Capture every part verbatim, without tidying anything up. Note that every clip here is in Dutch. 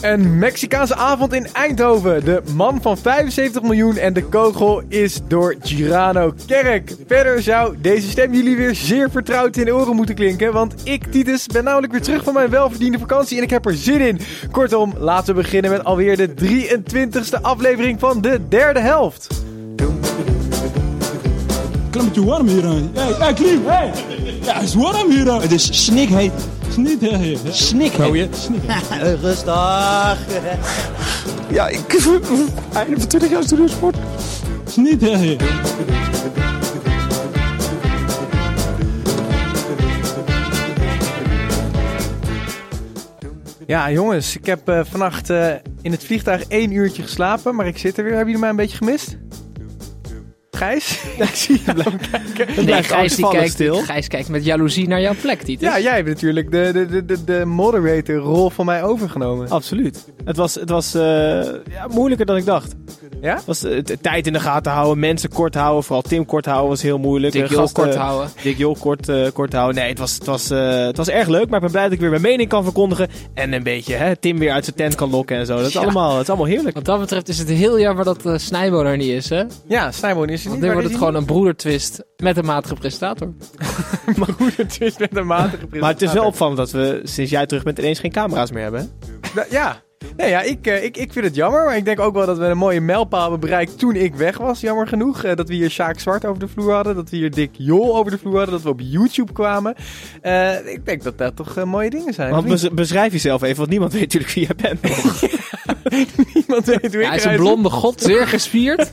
Een Mexicaanse avond in Eindhoven. De man van vijfenzeventig miljoen en de kogel is door Gyrano Kerk. Verder zou deze stem jullie weer zeer vertrouwd in de oren moeten klinken. Want ik, Titus, ben namelijk weer terug van mijn welverdiende vakantie en ik heb er zin in. Kortom, laten we beginnen met alweer de drieëntwintigste aflevering van de derde helft. Klammetje warm hier aan. Hey, Klim, hey! Ja, het is warm hier aan. Het is snikheet. Snikheet. Snikheet. Snikheet. Rustig. Ja, ik... Einde van twintig jaar studiosport. Snikheet. Ja, jongens. Ik heb uh, vannacht uh, in het vliegtuig één uurtje geslapen, maar ik zit er weer. Hebben jullie mij een beetje gemist? Gijs? Ja, ik zie je blijven kijken. Nee, blijft Gijs, die kijkt, stil. Gijs kijkt met jaloezie naar jouw plek, Titus. Ja, jij hebt natuurlijk de, de, de, de moderator-rol van mij overgenomen. Absoluut. Het was, het was uh, ja, moeilijker dan ik dacht. Ja? Het was uh, tijd in de gaten houden, mensen kort houden. Vooral Tim kort houden was heel moeilijk. Dick Jol uh, kort houden. Dick Jol kort, uh, kort houden. Nee, het was, het, was, uh, het was erg leuk, maar ik ben blij dat ik weer mijn mening kan verkondigen. En een beetje hè, Tim weer uit zijn tent kan lokken en zo. Dat is, ja. allemaal, dat is allemaal heerlijk. Wat dat betreft is het heel jammer dat uh, Snijboon er niet is, hè? Ja, Snijboon is. Want nu wordt het gewoon een broedertwist met een matige presentator. broedertwist met een matige presentator. Maar het is wel opvallend dat we sinds jij terug bent ineens geen camera's meer hebben. Ja, ja. Nee, ja ik, ik, ik vind het jammer. Maar ik denk ook wel dat we een mooie mijlpaal hebben bereikt toen ik weg was. Jammer genoeg. Dat we hier Sjaak Zwart over de vloer hadden. Dat we hier Dick Jol over de vloer hadden. Dat we op YouTube kwamen. Uh, ik denk dat dat toch uh, mooie dingen zijn. Want bes- beschrijf jezelf even, want niemand weet natuurlijk wie jij bent. Niemand weet hoe ik ja, hij is een blonde god, zeer gespierd.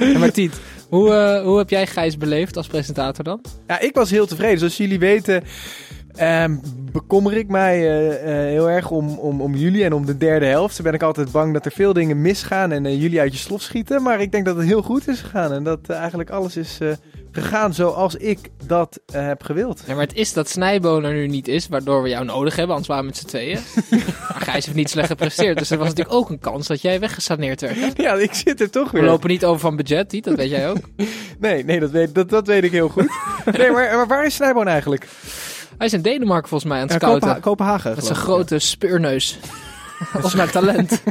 Ja, maar Tiet, hoe, uh, hoe heb jij Gijs beleefd als presentator dan? Ja, ik was heel tevreden. Zoals jullie weten... Um, bekommer ik mij uh, uh, heel erg om, om, om jullie en om de derde helft. Dan ben ik altijd bang dat er veel dingen misgaan en uh, jullie uit je slof schieten. Maar ik denk dat het heel goed is gegaan en dat uh, eigenlijk alles is uh, gegaan zoals ik dat uh, heb gewild. Ja, maar het is dat Snijboon er nu niet is, waardoor we jou nodig hebben, anders waren we met z'n tweeën. Maar Gijs heeft niet slecht gepresteerd, dus er was natuurlijk ook een kans dat jij weggesaneerd werd. Hè? Ja, ik zit er toch weer. We lopen niet over van budget, Tiet, dat weet jij ook. nee, nee dat, weet, dat, dat weet ik heel goed. Nee, maar, maar waar is Snijboon eigenlijk? Hij is in Denemarken volgens mij aan het scouten. Kopenha- Kopenhagen. Met zijn grote ja. speurneus. Of naar talent.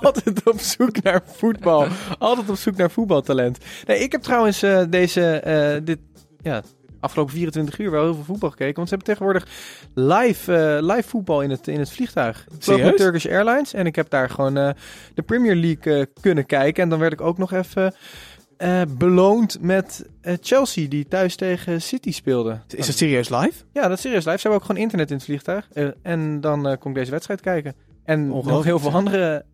Altijd op zoek naar voetbal. Altijd op zoek naar voetbaltalent. Nee, ik heb trouwens uh, deze... Uh, dit, ja... afgelopen vierentwintig uur wel heel veel voetbal gekeken. Want ze hebben tegenwoordig live, uh, live voetbal in het, in het vliegtuig. Ik vloog met Turkish Airlines. En ik heb daar gewoon uh, de Premier League uh, kunnen kijken. En dan werd ik ook nog even... Uh, beloond met uh, Chelsea, die thuis tegen City speelde. Is dat serieus live? Ja, dat is serieus live. Ze hebben ook gewoon internet in het vliegtuig. Uh, en dan uh, kon ik deze wedstrijd kijken. En nog heel veel andere...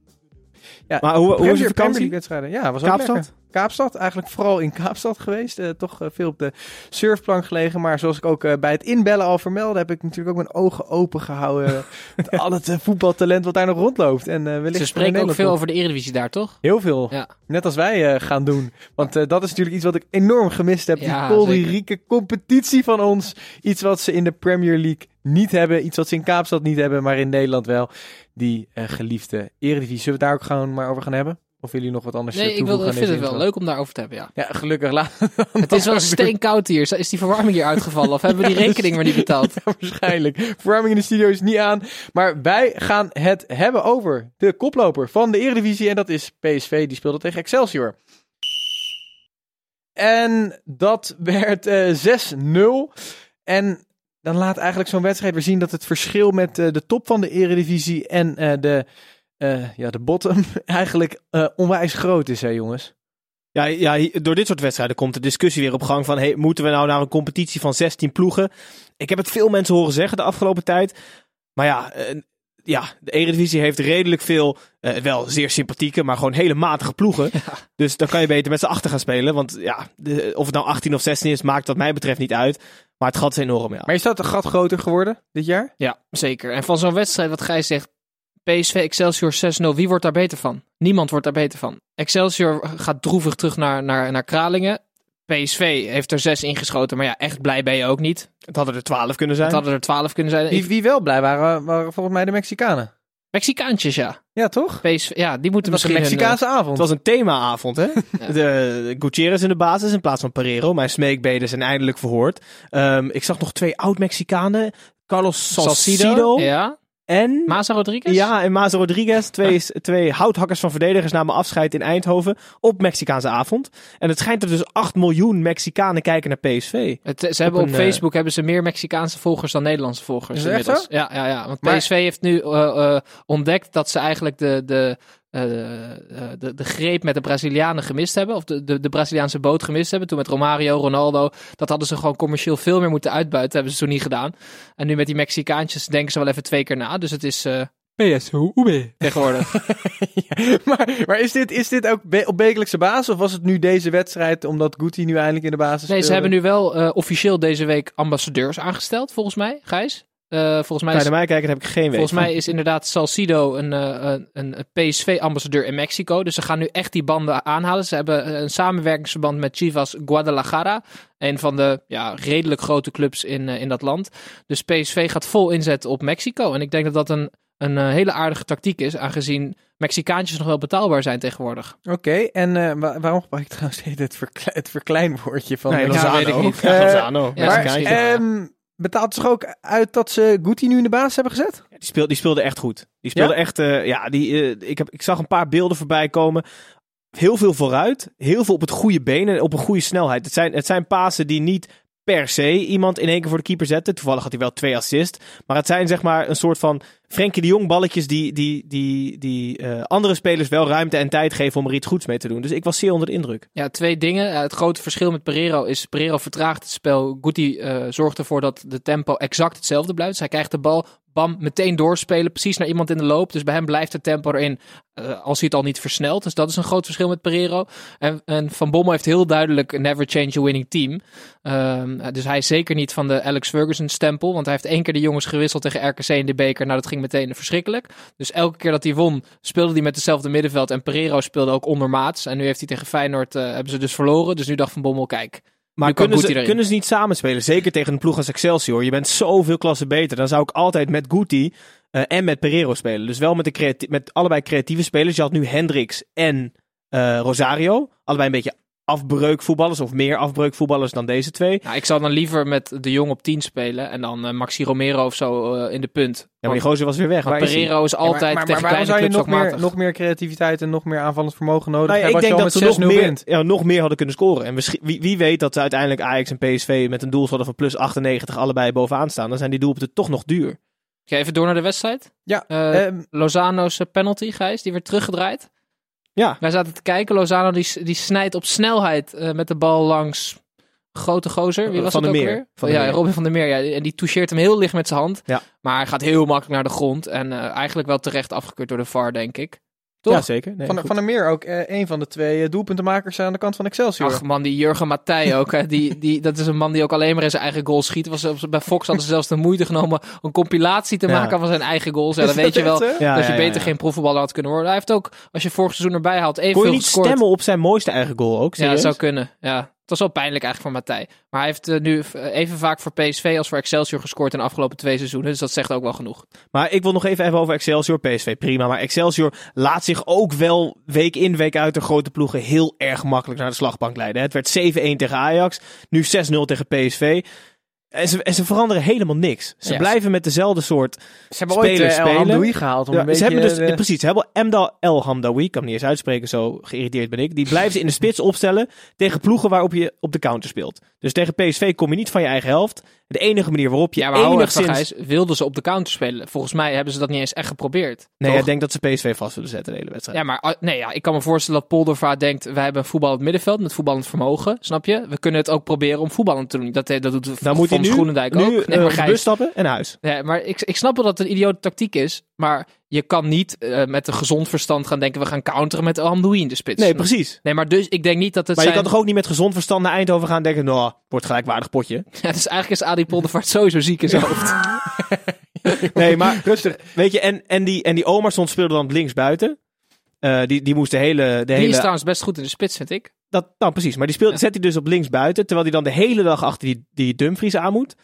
Ja, maar hoe, hoe was je vakantie? Ja, was Kaapstad? Ook lekker. Kaapstad, eigenlijk vooral in Kaapstad geweest. Uh, toch uh, veel op de surfplank gelegen. Maar zoals ik ook uh, bij het inbellen al vermeldde, heb ik natuurlijk ook mijn ogen open gehouden. Met al het uh, voetbaltalent wat daar nog rondloopt. En, uh, Ze spreken ook veel op. over de Eredivisie daar, toch? Heel veel. Ja. Net als wij uh, gaan doen. Want uh, dat is natuurlijk iets wat ik enorm gemist heb. Ja, die polirieke competitie van ons. Iets wat ze in de Premier League niet hebben. Iets wat ze in Kaapstad niet hebben, maar in Nederland wel. Die uh, geliefde Eredivisie. Zullen we het daar ook gewoon maar over gaan hebben? Of willen jullie nog wat anders nee, toevoegen? Nee, ik vind het wel leuk om daarover te hebben, ja. Ja, gelukkig. Laat het, het is wel steenkoud hier. Is die verwarming hier uitgevallen? Of hebben we die rekening maar niet betaald? Ja, waarschijnlijk. Verwarming in de studio is niet aan. Maar wij gaan het hebben over de koploper van de Eredivisie. En dat is P S V. Die speelde tegen Excelsior. En dat werd uh, zes nul. En... dan laat eigenlijk zo'n wedstrijd weer zien dat het verschil met uh, de top van de Eredivisie en uh, de, uh, ja, de bottom eigenlijk uh, onwijs groot is, hè jongens? Ja, ja, door dit soort wedstrijden komt de discussie weer op gang van hey, moeten we nou naar een competitie van zestien ploegen? Ik heb het veel mensen horen zeggen de afgelopen tijd. Maar ja, uh, ja de Eredivisie heeft redelijk veel, uh, wel zeer sympathieke, maar gewoon hele matige ploegen. Ja. Dus dan kan je beter met z'n achter gaan spelen. Want ja, de, of het nou achttien of zestien is, maakt wat mij betreft niet uit. Maar het gat is enorm, ja. Maar is dat een gat groter geworden dit jaar? Ja, zeker. En van zo'n wedstrijd, wat Gijs zegt, P S V Excelsior zes nul, wie wordt daar beter van? Niemand wordt daar beter van. Excelsior gaat droevig terug naar, naar, naar Kralingen. P S V heeft er zes ingeschoten, maar ja, echt blij ben je ook niet. Het hadden er twaalf kunnen zijn. Het hadden er twaalf kunnen zijn. Wie, wie wel blij waren, waren volgens mij de Mexicanen. Mexicaantjes, ja. Ja, toch? P S V, ja, die moeten misschien... Het was een Mexicaanse hun, avond. Het was een thema-avond, hè? Ja. De Gutierrez in de basis in plaats van Parero. Mijn smeekbeden zijn eindelijk verhoord. Um, ik zag nog twee oud-Mexicanen. Carlos Salcido. Salcido. Ja. En... Maza Rodriguez? Ja, en Maza Rodriguez. Twee, twee houthakkers van verdedigers namen afscheid in Eindhoven op Mexicaanse avond. En het schijnt er dus acht miljoen Mexicanen kijken naar P S V. Het, ze hebben op, op een, Facebook hebben ze meer Mexicaanse volgers dan Nederlandse volgers. Is inmiddels. Echt zo? Ja, ja, ja, want maar... P S V heeft nu uh, uh, ontdekt dat ze eigenlijk de... de Uh, de, de greep met de Brazilianen gemist hebben, of de, de, de Braziliaanse boot gemist hebben, toen met Romario, Ronaldo, dat hadden ze gewoon commercieel veel meer moeten uitbuiten, hebben ze toen niet gedaan. En nu met die Mexicaantjes denken ze wel even twee keer na, dus het is... Uh... P S O U B tegenwoordig. Ja, maar maar is, dit, is dit ook be- op wekelijkse basis? Of was het nu deze wedstrijd omdat Guti nu eindelijk in de basis speelde? Nee, ze hebben nu wel uh, officieel deze week ambassadeurs aangesteld, volgens mij, Gijs. Uh, volgens mij is, naar mij kijken, heb ik geen weet. Volgens mij is inderdaad Salcido een, uh, een, een P S V-ambassadeur in Mexico. Dus ze gaan nu echt die banden aanhalen. Ze hebben een samenwerkingsverband met Chivas Guadalajara. Een van de ja, redelijk grote clubs in, uh, in dat land. Dus P S V gaat vol inzetten op Mexico. En ik denk dat dat een, een uh, hele aardige tactiek is, aangezien Mexicaantjes nog wel betaalbaar zijn tegenwoordig. Oké, okay, en uh, wa- waarom gebruik ik trouwens het, verkle- het verkleinwoordje van nee, Lozano? Weet ik niet. Uh, Lozano. Ja, Lozano. Betaalt zich ook uit dat ze Guti nu in de baas hebben gezet? Ja, die, speelde, die speelde echt goed. Die speelde ja? echt... Uh, ja, die, uh, ik, heb, ik zag een paar beelden voorbij komen. Heel veel vooruit. Heel veel op het goede been en op een goede snelheid. Het zijn, het zijn pasen die niet per se iemand in één keer voor de keeper zetten. Toevallig had hij wel twee assist. Maar het zijn zeg maar een soort van Frenkie de Jong balletjes die, die, die, die uh, andere spelers wel ruimte en tijd geven om er iets goeds mee te doen. Dus ik was zeer onder de indruk. Ja, twee dingen. Het grote verschil met Parero is, Parero vertraagt het spel. Guti uh, zorgt ervoor dat de tempo exact hetzelfde blijft. Dus hij krijgt de bal, bam, meteen doorspelen, precies naar iemand in de loop. Dus bij hem blijft het tempo erin, uh, als hij het al niet versnelt. Dus dat is een groot verschil met Parero. En, en Van Bommel heeft heel duidelijk een never change a winning team. Um, dus hij is zeker niet van de Alex Ferguson stempel, want hij heeft één keer de jongens gewisseld tegen R K C in de beker. Nou, dat ging meteen verschrikkelijk. Dus elke keer dat hij won, speelde hij met hetzelfde middenveld. En Parero speelde ook ondermaats. En nu heeft hij tegen Feyenoord, uh, hebben ze dus verloren. Dus nu dacht Van Bommel, kijk... Maar kunnen ze, kunnen ze niet samenspelen? Zeker tegen een ploeg als Excelsior. Je bent zoveel klassen beter. Dan zou ik altijd met Guti uh, en met Parero spelen. Dus wel met, de creati- met allebei creatieve spelers. Je had nu Hendricks en uh, Rosario. Allebei een beetje afbreukvoetballers of meer afbreukvoetballers dan deze twee. Nou, ik zou dan liever met de Jong op tien spelen en dan uh, Maxi Romero of zo uh, in de punt. Ja, maar die gozer was weer weg. Maar Parero is altijd ja, maar, maar, tegen maar, maar, kleine clubs nog meer, nog meer creativiteit en nog meer aanvallend vermogen nodig? Nou, ja, ik denk dat ze nog meer, ja, nog meer hadden kunnen scoren. En we, wie, wie weet dat ze uiteindelijk Ajax en P S V met een doelsaldo van plus achtennegentig allebei bovenaan staan. Dan zijn die doelpunten toch nog duur. Ga even door naar de wedstrijd. Ja. Uh, um, Lozano's penalty, Gijs, die werd teruggedraaid. Ja. Wij zaten te kijken. Lozano die, die snijdt op snelheid uh, met de bal langs grote gozer. Wie was van het ook weer? Van ja, de Robin van der Meer. Ja. En die toucheert hem heel licht met zijn hand. Ja. Maar hij gaat heel makkelijk naar de grond. En uh, eigenlijk wel terecht afgekeurd door de V A R, denk ik. Toch? Ja, zeker. Nee, van, van der Meer ook. Uh, een van de twee uh, doelpuntenmakers aan de kant van Excelsior. Ach man, die Jurgen Matthij ook. Hè, die, die, dat is een man die ook alleen maar in zijn eigen goals schiet. Was, bij Fox hadden ze zelfs de moeite genomen een compilatie te maken ja. van zijn eigen goals. Ja, dan weet je wel ja, dat ja, je beter ja, ja. geen profvoetballer had kunnen worden. Hij heeft ook, als je vorig seizoen erbij haalt, evenveel gescoord. Kon je niet gescoord. Stemmen op zijn mooiste eigen goal ook? Serieus? Ja, dat zou kunnen. Ja. Het was wel pijnlijk eigenlijk voor Matthij. Maar hij heeft uh, nu even vaak voor P S V als voor Excelsior gescoord in de afgelopen twee seizoenen. Dus dat zegt ook wel genoeg. Maar ik wil nog even hebben over Excelsior. P S V prima, maar Excelsior laat zich ook wel week in, week uit de grote ploegen heel erg makkelijk naar de slagbank leiden. Het werd zeven een tegen Ajax, nu zes nul tegen P S V. En ze, en ze veranderen helemaal niks. Ze yes. blijven met dezelfde soort spelers spelen. Ze hebben spelen. ooit El Hamdaoui gehaald. Om ja, een beetje ze hebben dus, de... Precies, ze hebben El Hamdaoui, ik kan hem niet eens uitspreken, zo geïrriteerd ben ik. Die blijven ze in de spits opstellen tegen ploegen waarop je op de counter speelt. Dus tegen P S V kom je niet van je eigen helft. De enige manier waarop je ja, maar enigszins... Gijs, wilden ze op de counter spelen. Volgens mij hebben ze dat niet eens echt geprobeerd. Nee, toch? Ik denk dat ze P S V vast willen zetten de hele wedstrijd. Ja, maar nee, ja, ik kan me voorstellen dat Poldervaart denkt, wij hebben een voetballend middenveld met voetballend vermogen, snap je? We kunnen het ook proberen om voetballend te doen. Dat, dat doet v- Dan moet Van Schoenendijk ook. Nu nee, maar uh, Gijs, bus stappen en naar huis. Nee, maar ik, ik snap wel dat het een idiote tactiek is, maar... je kan niet uh, met een gezond verstand gaan denken... we gaan counteren met Andoui in de spits. Nee, precies. Nee, maar dus ik denk niet dat het Maar zijn... je kan toch ook niet met gezond verstand naar Eindhoven gaan denken... nou, wordt gelijkwaardig potje. Ja, dus eigenlijk is Adrie Poldervaart sowieso ziek in zijn hoofd. Nee, maar rustig. Weet je, en, en die, en die Omarsson speelde dan links buiten. Uh, die, die moest de hele... De die hele... is trouwens best goed in de spits, vind ik. Dat, nou, precies. Maar die speelt, ja. zet hij dus op links buiten... terwijl hij dan de hele dag achter die, die Dumfries aan moet...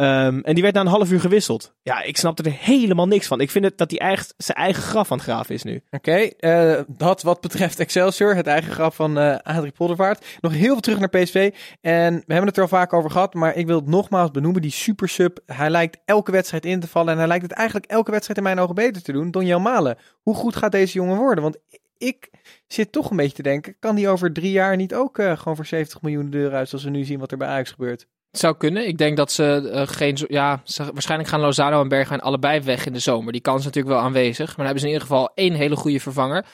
Um, en die werd na een half uur gewisseld. Ja, ik snapte er helemaal niks van. Ik vind het dat hij eigen, zijn eigen graf aan het graven is nu. Oké, okay, uh, dat wat betreft Excelsior, het eigen graf van uh, Adrie Poldervaart. Nog heel veel terug naar P S V. En we hebben het er al vaak over gehad, maar ik wil het nogmaals benoemen. Die supersub, hij lijkt elke wedstrijd in te vallen. En hij lijkt het eigenlijk elke wedstrijd in mijn ogen beter te doen. Donyell Malen, hoe goed gaat deze jongen worden? Want ik zit toch een beetje te denken, kan die over drie jaar niet ook uh, gewoon voor zeventig miljoen de deur uit, zoals we nu zien wat er bij Ajax gebeurt? Het zou kunnen. Ik denk dat ze uh, geen... Zo- ja, ze, waarschijnlijk gaan Lozano en Bergwijn allebei weg in de zomer. Die kans is natuurlijk wel aanwezig. Maar dan hebben ze in ieder geval één hele goede vervanger.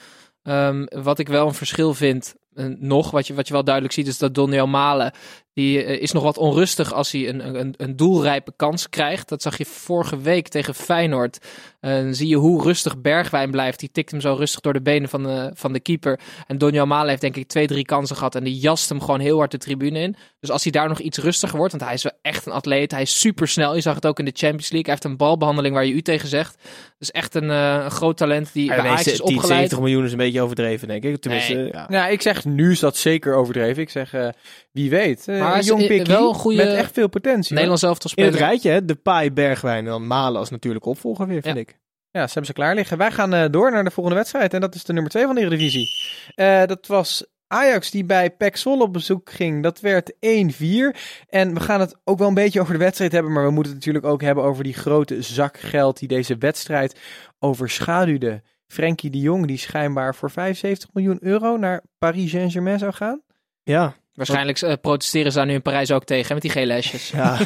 Um, wat ik wel een verschil vind... Uh, nog, wat je, wat je wel duidelijk ziet, is dat Donyell Malen... die uh, is nog wat onrustig als hij een, een, een doelrijpe kans krijgt. Dat zag je vorige week tegen Feyenoord. Uh, zie je hoe rustig Bergwijn blijft. Die tikt hem zo rustig door de benen van de, van de keeper. En Donyell Malen heeft denk ik twee, drie kansen gehad... en die jast hem gewoon heel hard de tribune in. Dus als hij daar nog iets rustiger wordt... want hij is wel echt een atleet, hij is supersnel. Je zag het ook in de Champions League. Hij heeft een balbehandeling waar je u tegen zegt. Dus echt een, uh, een groot talent die ja, bij Ajax is opgeleid. zeventig miljoen is een beetje overdreven, denk ik. Tenminste, nee. uh, ja. ja, ik zeg... Nu is dat zeker overdreven. Ik zeg, uh, wie weet. Uh, maar een jong pikkie wel een goede... met echt veel potentie. Nederlands elftal spelen. In het rijtje, hè? De Pai, Bergwijn en dan Malen als natuurlijk opvolger weer, vind ja. ik. Ja, ze hebben ze klaar liggen. Wij gaan uh, door naar de volgende wedstrijd. En dat is de nummer twee van de Eredivisie. Uh, dat was Ajax die bij P E C Zwolle op bezoek ging. Dat werd één vier. En we gaan het ook wel een beetje over de wedstrijd hebben. Maar we moeten het natuurlijk ook hebben over die grote zak geld die deze wedstrijd overschaduwde. Frenkie de Jong, die schijnbaar voor vijfenzeventig miljoen euro naar Paris Saint-Germain zou gaan. Ja. Waarschijnlijk uh, protesteren ze daar nu in Parijs ook tegen, hè, met die gele hesjes. Ja.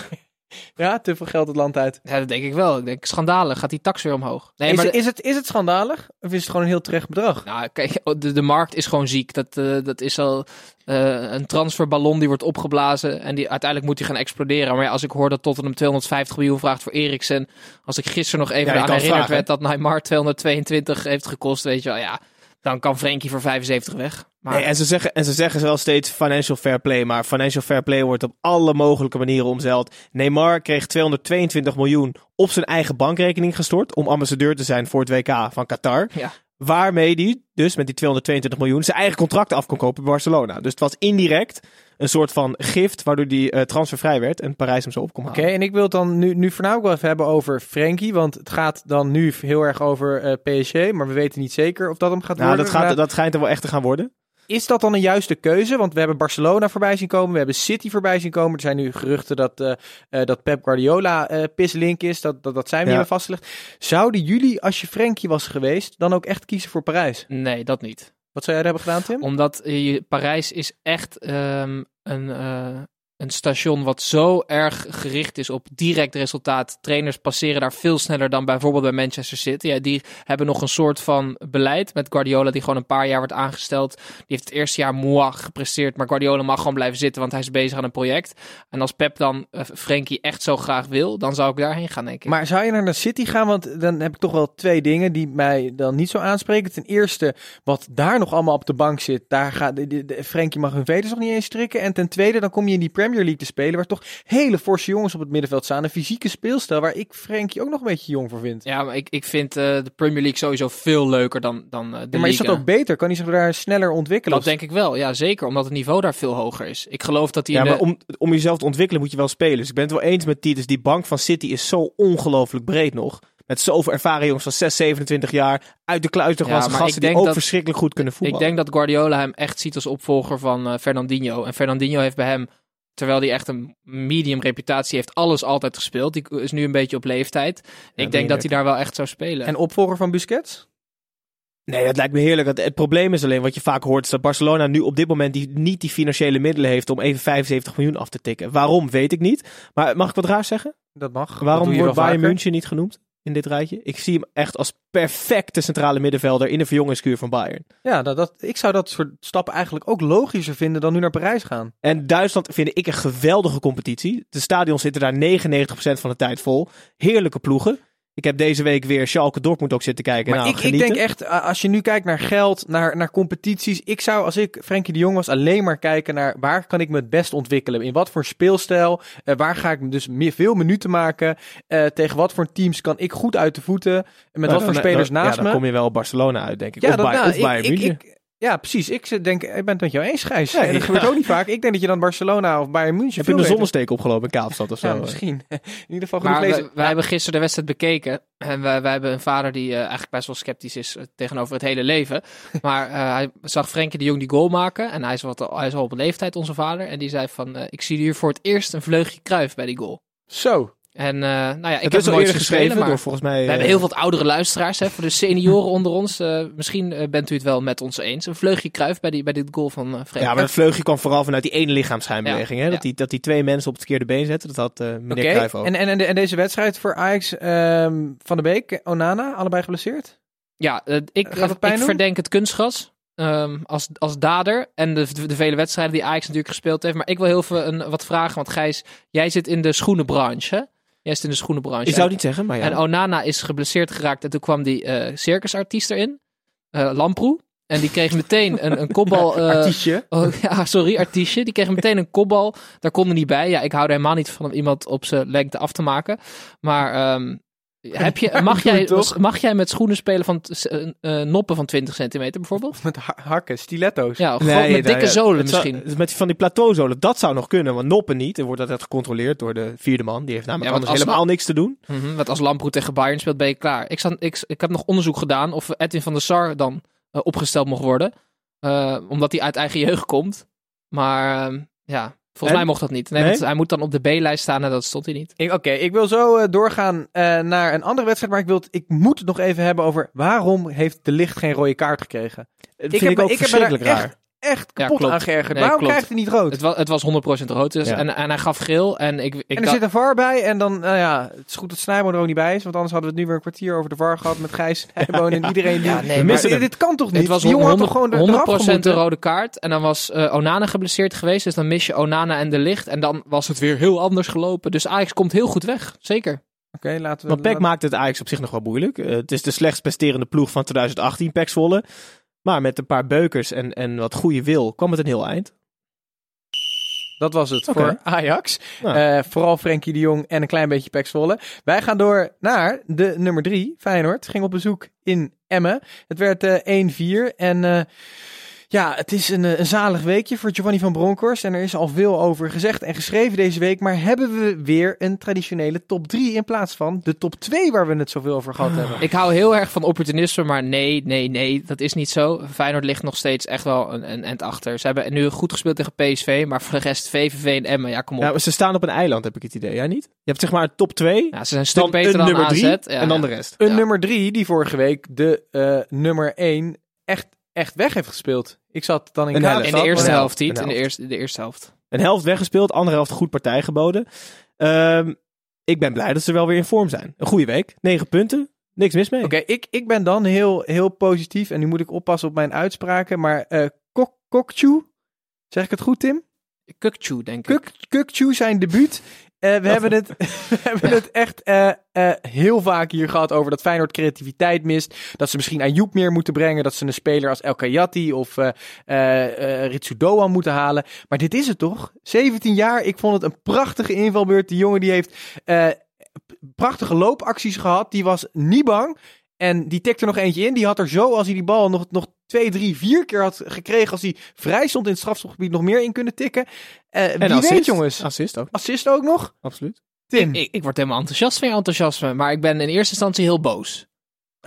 Ja, te veel geld het land uit. Ja, dat denk ik wel. Ik denk, schandalig. Gaat die tax weer omhoog? Nee, is, maar de... is, het, is het schandalig? Of is het gewoon een heel terecht bedrag? Nou, kijk, de, de markt is gewoon ziek. Dat, uh, dat is al uh, een transferballon die wordt opgeblazen. En die, uiteindelijk moet die gaan exploderen. Maar ja, als ik hoor dat Tottenham tweehonderdvijftig miljoen vraagt voor Eriksen. Als ik gisteren nog even ja, aan herinnerd vragen, werd dat Neymar tweehonderdtweeëntwintig heeft gekost. Weet je wel, ja. Dan kan Frenkie voor vijfenzeventig weg. Maar... Nee, en ze zeggen, en ze zeggen wel steeds financial fair play. Maar financial fair play wordt op alle mogelijke manieren omzeild. Neymar kreeg tweehonderdtweeëntwintig miljoen op zijn eigen bankrekening gestort... om ambassadeur te zijn voor het W K van Qatar. Ja. Waarmee hij dus met die tweehonderdtweeëntwintig miljoen zijn eigen contract af kon kopen bij Barcelona. Dus het was indirect een soort van gift waardoor die uh, transfervrij werd en Parijs hem zo op kon halen. Oké, okay, en ik wil het dan nu, nu voornamelijk wel even hebben over Frenkie, want het gaat dan nu heel erg over uh, P S G, maar we weten niet zeker of dat hem gaat nou, worden. Dat, gaat, dat schijnt er wel echt te gaan worden. Is dat dan een juiste keuze? Want we hebben Barcelona voorbij zien komen. We hebben City voorbij zien komen. Er zijn nu geruchten dat, uh, uh, dat Pep Guardiola uh, pislink is. Dat, dat, dat zijn we ja. niet meer vastgelegd. Zouden jullie, als je Frenkie was geweest, dan ook echt kiezen voor Parijs? Nee, dat niet. Wat zou jij er hebben gedaan, Tim? Omdat uh, Parijs is echt um, een... Uh... Een station wat zo erg gericht is op direct resultaat. Trainers passeren daar veel sneller dan bijvoorbeeld bij Manchester City. Ja, die hebben nog een soort van beleid met Guardiola die gewoon een paar jaar wordt aangesteld. Die heeft het eerste jaar moi gepresteerd, maar Guardiola mag gewoon blijven zitten, want hij is bezig aan een project. En als Pep dan uh, Frenkie echt zo graag wil, dan zou ik daarheen gaan, denk ik. Maar zou je naar de City gaan? Want dan heb ik toch wel twee dingen die mij dan niet zo aanspreken. Ten eerste, wat daar nog allemaal op de bank zit, daar gaat de, de, de, Frenkie mag hun veters nog niet eens strikken. En ten tweede, dan kom je in die Premier League te spelen, waar toch hele forse jongens op het middenveld staan. Een fysieke speelstijl waar ik Frenkie ook nog een beetje jong voor vind. Ja, maar ik, ik vind uh, de Premier League sowieso veel leuker dan, dan uh, de ja, Maar Liga. Is dat ook beter? Kan hij zich daar sneller ontwikkelen? Dat of... denk ik wel, ja zeker, omdat het niveau daar veel hoger is. Ik geloof dat hij... Ja, de... maar om, om jezelf te ontwikkelen moet je wel spelen. Dus ik ben het wel eens met Titus, die bank van City is zo ongelooflijk breed nog. Met zoveel ervaren jongens van zes, zevenentwintig jaar. Uit de kluiten ja, gasten die ook dat, verschrikkelijk goed kunnen voetballen. Ik denk dat Guardiola hem echt ziet als opvolger van uh, Fernandinho. En Fernandinho heeft bij hem... Terwijl hij echt een medium reputatie heeft, alles altijd gespeeld. Die is nu een beetje op leeftijd. Ja, ik denk heerlijk. Dat hij daar wel echt zou spelen. En opvolger van Busquets? Nee, dat lijkt me heerlijk. Het, het probleem is alleen, wat je vaak hoort, is dat Barcelona nu op dit moment die, niet die financiële middelen heeft om even vijfenzeventig miljoen af te tikken. Waarom, weet ik niet. Maar mag ik wat raars zeggen? Dat mag. Waarom dat wordt Bayern München niet genoemd in dit rijtje? Ik zie hem echt als perfecte centrale middenvelder in de verjongingskuur van Bayern. Ja, dat, dat, ik zou dat soort stappen eigenlijk ook logischer vinden dan nu naar Parijs gaan. En Duitsland vind ik een geweldige competitie. De stadions zitten daar negenennegentig procent van de tijd vol. Heerlijke ploegen. Ik heb deze week weer Schalke Dortmund ook zitten kijken. Maar nou, ik, ik denk echt, als je nu kijkt naar geld, naar, naar competities. Ik zou, als ik Frenkie de Jong was, alleen maar kijken naar waar kan ik me het best ontwikkelen. In wat voor speelstijl, uh, waar ga ik dus meer, veel minuten maken. Uh, tegen wat voor teams kan ik goed uit de voeten. En met nou, wat voor nou, spelers nou, naast ja, me. Ja, dan kom je wel Barcelona uit, denk ik. Ja, of dat, bij, nou, of ik, Bayern München. Ja, precies. Ik denk, ik ben het met jou eens, Gijs. Ja, ja. Dat gebeurt ook niet vaak. Ik denk dat je dan Barcelona of Bayern München... Heb je een zonnesteek opgelopen in Kaapstad of zo? Ja, misschien. In ieder geval goed lezen. Wij, wij ja. hebben gisteren de wedstrijd bekeken. En wij, wij hebben een vader die uh, eigenlijk best wel sceptisch is uh, tegenover het hele leven. Maar uh, hij zag Frenkie de Jong die goal maken. En hij is, wat, hij is al op leeftijd, onze vader. En die zei van, uh, ik zie hier voor het eerst een vleugje Kruif bij die goal. Zo. En uh, nou ja, ik het heb het al eerder geschreven, maar door volgens mij... We hebben heel veel oudere luisteraars, hè, voor de senioren onder ons. Uh, misschien uh, bent u het wel met ons eens. Een vleugje Kruif bij, die, bij dit goal van uh, Frenkie. Ja, maar dat vleugje kwam vooral vanuit die ene lichaamsschijnbeweging. Ja, hè? Ja. Dat, die, dat die twee mensen op het verkeerde been zetten, dat had uh, meneer okay. Kruif ook. En, en, en, de, en deze wedstrijd voor Ajax, uh, Van de Beek, Onana, allebei geblesseerd? Ja, uh, ik, uh, ik verdenk het kunstgras. Um, als, als dader en de, de, de vele wedstrijden die Ajax natuurlijk gespeeld heeft. Maar ik wil heel veel een, wat vragen, want Gijs, jij zit in de schoenenbranche, hè? Jij zit in de schoenenbranche. Ik zou het niet zeggen, maar ja. En Onana is geblesseerd geraakt en toen kwam die uh, circusartiest erin, uh, Lamproe. En die kreeg meteen een, een kopbal... Uh, artiestje. Oh, ja, sorry, artiestje. Die kreeg meteen een kopbal. Daar kon hij niet bij. Ja, ik hou er helemaal niet van om iemand op zijn lengte af te maken. Maar... Um, Heb je, mag, jij, mag jij met schoenen spelen van t- uh, noppen van twintig centimeter bijvoorbeeld? Met ha- hakken, stiletto's. Ja, nee, met nee, dikke ja. zolen het misschien. Zou, met van die plateauzolen, dat zou nog kunnen, want noppen niet. Er wordt altijd gecontroleerd door de vierde man. Die heeft namelijk ja, anders helemaal la- niks te doen. Mm-hmm, want als Lamproe tegen Bayern speelt, ben je klaar. Ik, sta, ik, ik heb nog onderzoek gedaan of Edwin van der Sar dan uh, opgesteld mocht worden. Uh, omdat hij uit eigen jeugd komt. Maar uh, ja... Volgens en? mij mocht dat niet. Nee, nee? Want hij moet dan op de B-lijst staan en dat stond hij niet. Oké, okay, ik wil zo uh, doorgaan uh, naar een andere wedstrijd. Maar ik, wil t- ik moet het nog even hebben over waarom heeft De Licht geen rode kaart gekregen. Dat ik vind heb, ik ook ik verschrikkelijk raar. Echt, echt kapot ja, aan geërgerd. Nee, waarom klopt. Krijgt hij niet rood? Het was, het was honderd procent rood. Dus ja. en, en hij gaf geel. En, ik, ik en er dacht... zit een V A R bij. En dan, nou ja, het is goed dat Snijboon er ook niet bij is. Want anders hadden we het nu weer een kwartier over de V A R gehad met Gijs, Snijboon ja, en iedereen. Die... Ja, nee, maar, dit, dit kan toch niet? Het was die jongen honderd, had toch gewoon eraf gemoeten? honderd procent de rode kaart. En dan was uh, Onana geblesseerd geweest. Dus dan mis je Onana en De Licht. En dan was het weer heel anders gelopen. Dus Ajax komt heel goed weg. Zeker. Okay, laten we, maar P E C laten... maakt het Ajax op zich nog wel moeilijk. Uh, het is de slechtst presterende ploeg van twintig achttien, P E C Zwolle. Maar met een paar beukers en, en wat goede wil kwam het een heel eind. Dat was het okay. voor Ajax. Nou. Uh, vooral Frenkie de Jong en een klein beetje P E C Zwolle. Wij gaan door naar de nummer drie. Feyenoord ging op bezoek in Emmen. Het werd uh, één vier en... Uh, Ja, het is een, een zalig weekje voor Giovanni van Bronckhorst. En er is al veel over gezegd en geschreven deze week. Maar hebben we weer een traditionele top drie in plaats van de top twee waar we het zoveel over gehad oh. hebben? Ik hou heel erg van opportunisme, maar nee, nee, nee. Dat is niet zo. Feyenoord ligt nog steeds echt wel een, een end achter. Ze hebben nu goed gespeeld tegen P S V, maar voor de rest V V V en Emmen. Ja, kom op. Ja, ze staan op een eiland, heb ik het idee. Jij niet? Je hebt zeg maar een top twee, ja, ze zijn een stuk dan beter een dan nummer drie ja, en dan ja. de rest. Een ja. nummer drie die vorige week de uh, nummer één echt... echt weg heeft gespeeld. Ik zat dan in, helft, in de eerste helft, niet. In de eerste, de eerste helft. Een helft weggespeeld, andere helft goed partij geboden. Um, ik ben blij dat ze wel weer in vorm zijn. Een goede week, negen punten, niks mis mee. Oké, okay, ik, ik ben dan heel, heel positief en nu moet ik oppassen op mijn uitspraken, maar uh, Kok, Kuk-tju, zeg ik het goed, Tim? Kuk-tju, denk ik. Kuk-tju zijn debuut. Uh, we hebben het, we hebben ja. het echt uh, uh, heel vaak hier gehad over dat Feyenoord creativiteit mist. Dat ze misschien Ayoub meer moeten brengen. Dat ze een speler als El Kayati of uh, uh, uh, Ritsudoan moeten halen. Maar dit is het toch? zeventien jaar, ik vond het een prachtige invalbeurt. Die jongen die heeft uh, prachtige loopacties gehad. Die was niet bang. En die tikte er nog eentje in. Die had er zo, als hij die bal nog, nog twee, drie, vier keer had gekregen... als hij vrij stond in het strafschopgebied nog meer in kunnen tikken. Uh, en wie assist, weet, jongens. Assist ook. Assist ook nog. Absoluut. Tim. Ik, ik, ik word helemaal enthousiast van je enthousiasme. Maar ik ben in eerste instantie heel boos.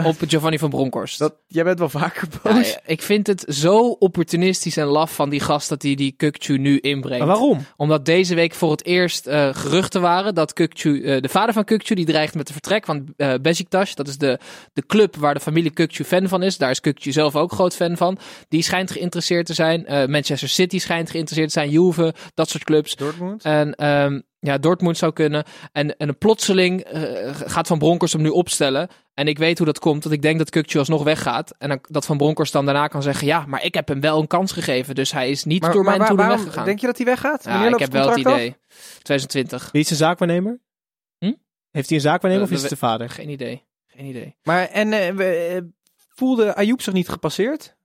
Op Giovanni van Bronckhorst. Dat, jij bent wel vaker boos. Ja, ik vind het zo opportunistisch en laf van die gast dat hij die Kuk-tju nu inbrengt. Maar waarom? Omdat deze week voor het eerst uh, geruchten waren dat Kuk-tju, uh, de vader van Kuk-tju, die dreigt met de vertrek van uh, Beşiktaş. Dat is de, de club waar de familie Kuk-tju fan van is. Daar is Kuk-tju zelf ook groot fan van. Die schijnt geïnteresseerd te zijn. Uh, Manchester City schijnt geïnteresseerd te zijn. Juve, dat soort clubs. Dortmund. En... Um, Ja, Dortmund zou kunnen. En, en plotseling uh, gaat Van Bronckhorst hem nu opstellen. En ik weet hoe dat komt, want ik denk dat Kuk-tju alsnog weggaat. En dan, dat Van Bronckhorst dan daarna kan zeggen... ja, maar ik heb hem wel een kans gegeven. Dus hij is niet maar, door maar, mijn toedoen weggegaan. Denk je dat hij weggaat? Ja, ik heb wel het idee. twintig twintig. Wie is de zaakwaarnemer? Hm? Heeft hij een zaakwaarnemer uh, of is het de vader? Geen idee. Geen idee. Maar en uh, we, voelde Ayoub zich niet gepasseerd?